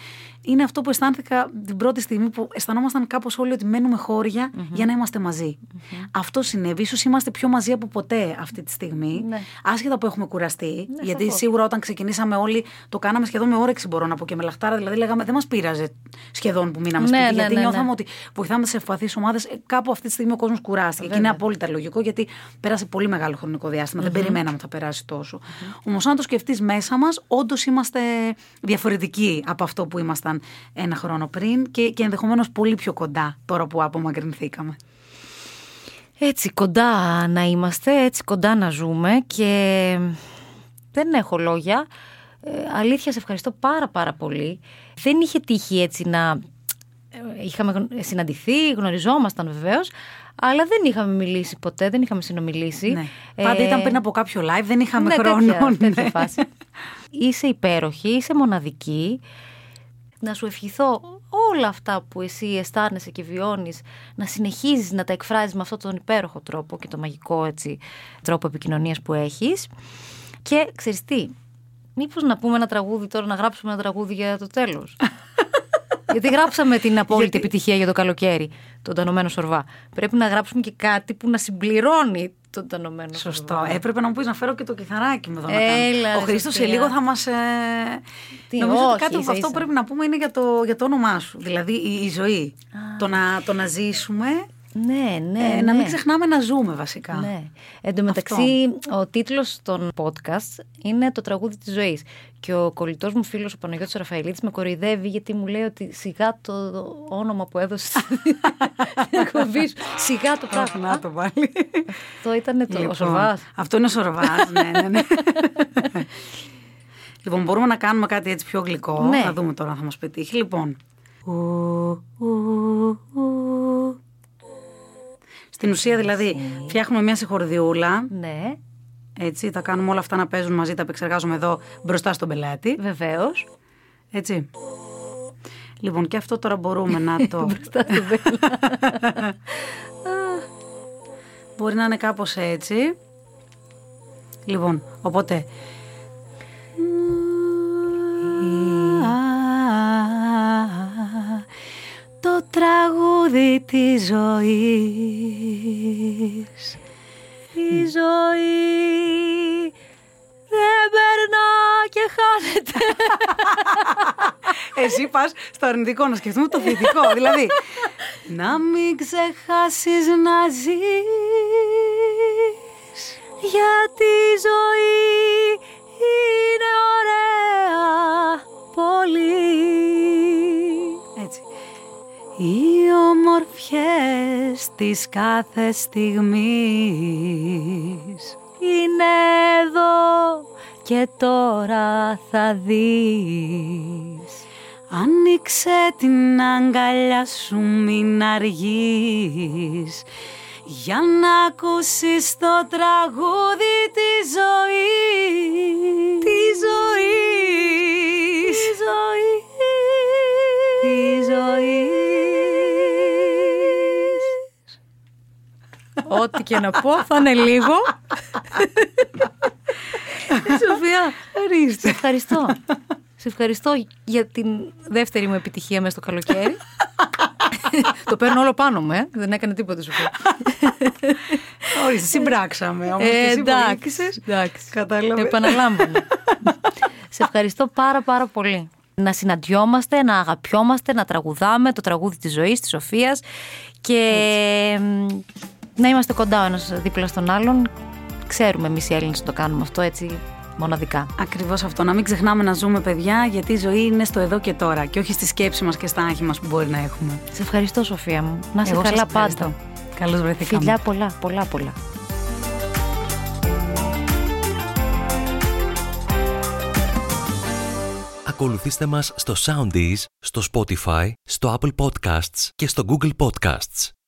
είναι αυτό που αισθάνθηκα την πρώτη στιγμή που αισθανόμασταν κάπως όλοι ότι μένουμε χώρια mm-hmm. για να είμαστε μαζί. Mm-hmm. Αυτό συνέβη. Ίσως είμαστε πιο μαζί από ποτέ αυτή τη στιγμή. Mm-hmm. Άσχετα που έχουμε κουραστεί. Mm-hmm. Γιατί mm-hmm. σίγουρα όταν ξεκινήσαμε όλοι το κάναμε σχεδόν με όρεξη, μπορώ να πω και με λαχτάρα. Δηλαδή λέγαμε δεν μας πείραζε σχεδόν που μείναμε mm-hmm. σπίτι. Mm-hmm. Γιατί νιώθαμε mm-hmm. ότι βοηθάμε σε ευπαθείς ομάδες. Κάπου αυτή τη στιγμή ο κόσμος κουράστηκε. Και είναι απόλυτα λογικό γιατί πέρασε πολύ μεγάλο χρονικό διάστημα. Mm-hmm. Δεν περιμέναμε ότι θα περάσει τόσο. Mm-hmm. Όμως, αν το σκεφτείς μέσα μας, όντως είμαστε διαφορετικοί από αυτό που ήμασταν ένα χρόνο πριν και, και ενδεχομένως πολύ πιο κοντά τώρα που απομακρυνθήκαμε. Έτσι κοντά να είμαστε, έτσι κοντά να ζούμε και δεν έχω λόγια. Ε, αλήθεια, σε ευχαριστώ πάρα πάρα πολύ. Δεν είχε τύχει έτσι να. Είχαμε συναντηθεί, γνωριζόμασταν βεβαίως, αλλά δεν είχαμε μιλήσει ποτέ, δεν είχαμε συνομιλήσει. Ναι. Ε... Πάντα ήταν πριν από κάποιο live, δεν είχαμε ναι, χρόνο. Τέτοια, τέτοια ναι. φάση. Είσαι υπέροχη, είσαι μοναδική. Να σου ευχηθώ όλα αυτά που εσύ αισθάνεσαι και βιώνεις, να συνεχίζεις να τα εκφράζεις με αυτόν τον υπέροχο τρόπο και το μαγικό έτσι, τρόπο επικοινωνίας που έχεις. Και ξέρεις τι, μήπως να πούμε ένα τραγούδι τώρα, να γράψουμε ένα τραγούδι για το τέλος. Γιατί γράψαμε την απόλυτη Γιατί... επιτυχία για το καλοκαίρι, τον τανωμένο σορβά. Πρέπει να γράψουμε και κάτι που να συμπληρώνει τον τανωμένο σορβά. Σωστό. Έπρεπε να μου πεις να φέρω και το κιθαράκι μου εδώ να κάνω. Ο Χρήστος σε λίγο θα μας. Ε... Τι, νομίζω όχι, ότι κάτι από αυτό πρέπει να πούμε είναι για το, για το όνομά σου. Δηλαδή η, η ζωή. Α, το, να, το να ζήσουμε. Ναι, ναι. Ε, να ναι. μην ξεχνάμε να ζούμε βασικά. Ναι. Εν τω μεταξύ, ο τίτλος των podcast είναι το τραγούδι της ζωής. Και ο κολλητός μου φίλος, ο Παναγιώτης Ραφαηλίτης, με κοροϊδεύει γιατί μου λέει ότι σιγά το όνομα που έδωσε στην εκπομπή σου. Σιγά το πράγμα. Να το πάλι. Αυτό ήταν το. Λοιπόν, ο Σορβάς. Αυτό είναι ο Σορβάς, ναι, ναι, ναι. Λοιπόν, μπορούμε να κάνουμε κάτι έτσι πιο γλυκό. Ναι. Να δούμε τώρα αν θα μας πετύχει. Λοιπόν. Στην ουσία δηλαδή φτιάχνουμε μια συγχορδιούλα. Ναι. Έτσι, τα κάνουμε όλα αυτά να παίζουν μαζί, τα επεξεργάζουμε εδώ μπροστά στον πελάτη. Βεβαίως. Έτσι. Λοιπόν, και αυτό τώρα μπορούμε να το... μπροστά στον πελάτη. Μπορεί να είναι κάπως έτσι. Λοιπόν, οπότε... Το τραγούδι της ζωής. Η ζωή δεν περνά και χάνεται. Εσύ πας στο αρνητικό, να σκεφτούμε το θετικό. Δηλαδή, να μην ξεχάσεις να ζεις, γιατί η ζωή είναι ωραία πολύ. Έτσι. Οι ομορφιές της κάθε στιγμής είναι εδώ και τώρα θα δεις. Άνοιξε την αγκαλιά σου, μην αργείς, για να ακούσεις το τραγούδι της ζωής. Της ζωής. Της ζωής. Της ζωής. ό,τι και να πω θα είναι λίγο. Σοφία, σε ευχαριστώ. Σε ευχαριστώ για την δεύτερη μου επιτυχία μέσα στο καλοκαίρι. Το παίρνω όλο πάνω μου, ε. Δεν έκανε τίποτα, Σοφία. Όριστε, συμπράξαμε. Όμως ε, εντάξει, εντάξει. Κατάλαβε. Επαναλάμβανε. Σε ευχαριστώ πάρα πάρα πολύ. Να συναντιόμαστε, να αγαπιόμαστε, να τραγουδάμε το τραγούδι της ζωής, της Σοφίας. Και έτσι, να είμαστε κοντά ο ένας δίπλα στον άλλον. Ξέρουμε εμείς οι Έλληνες το κάνουμε αυτό έτσι μοναδικά. Ακριβώς αυτό, να μην ξεχνάμε να ζούμε, παιδιά, γιατί η ζωή είναι στο εδώ και τώρα και όχι στη σκέψη μας και στα άγχη μας που μπορεί να έχουμε. Σε ευχαριστώ, Σοφία μου. Να είσαι καλά πάντα. Καλώς βρεθήκαμε. Φιλιά πολλά, πολλά, πολλά. Ακολουθήστε μας στο Soundies, στο Spotify, στο Apple Podcasts και στο Google Podcasts.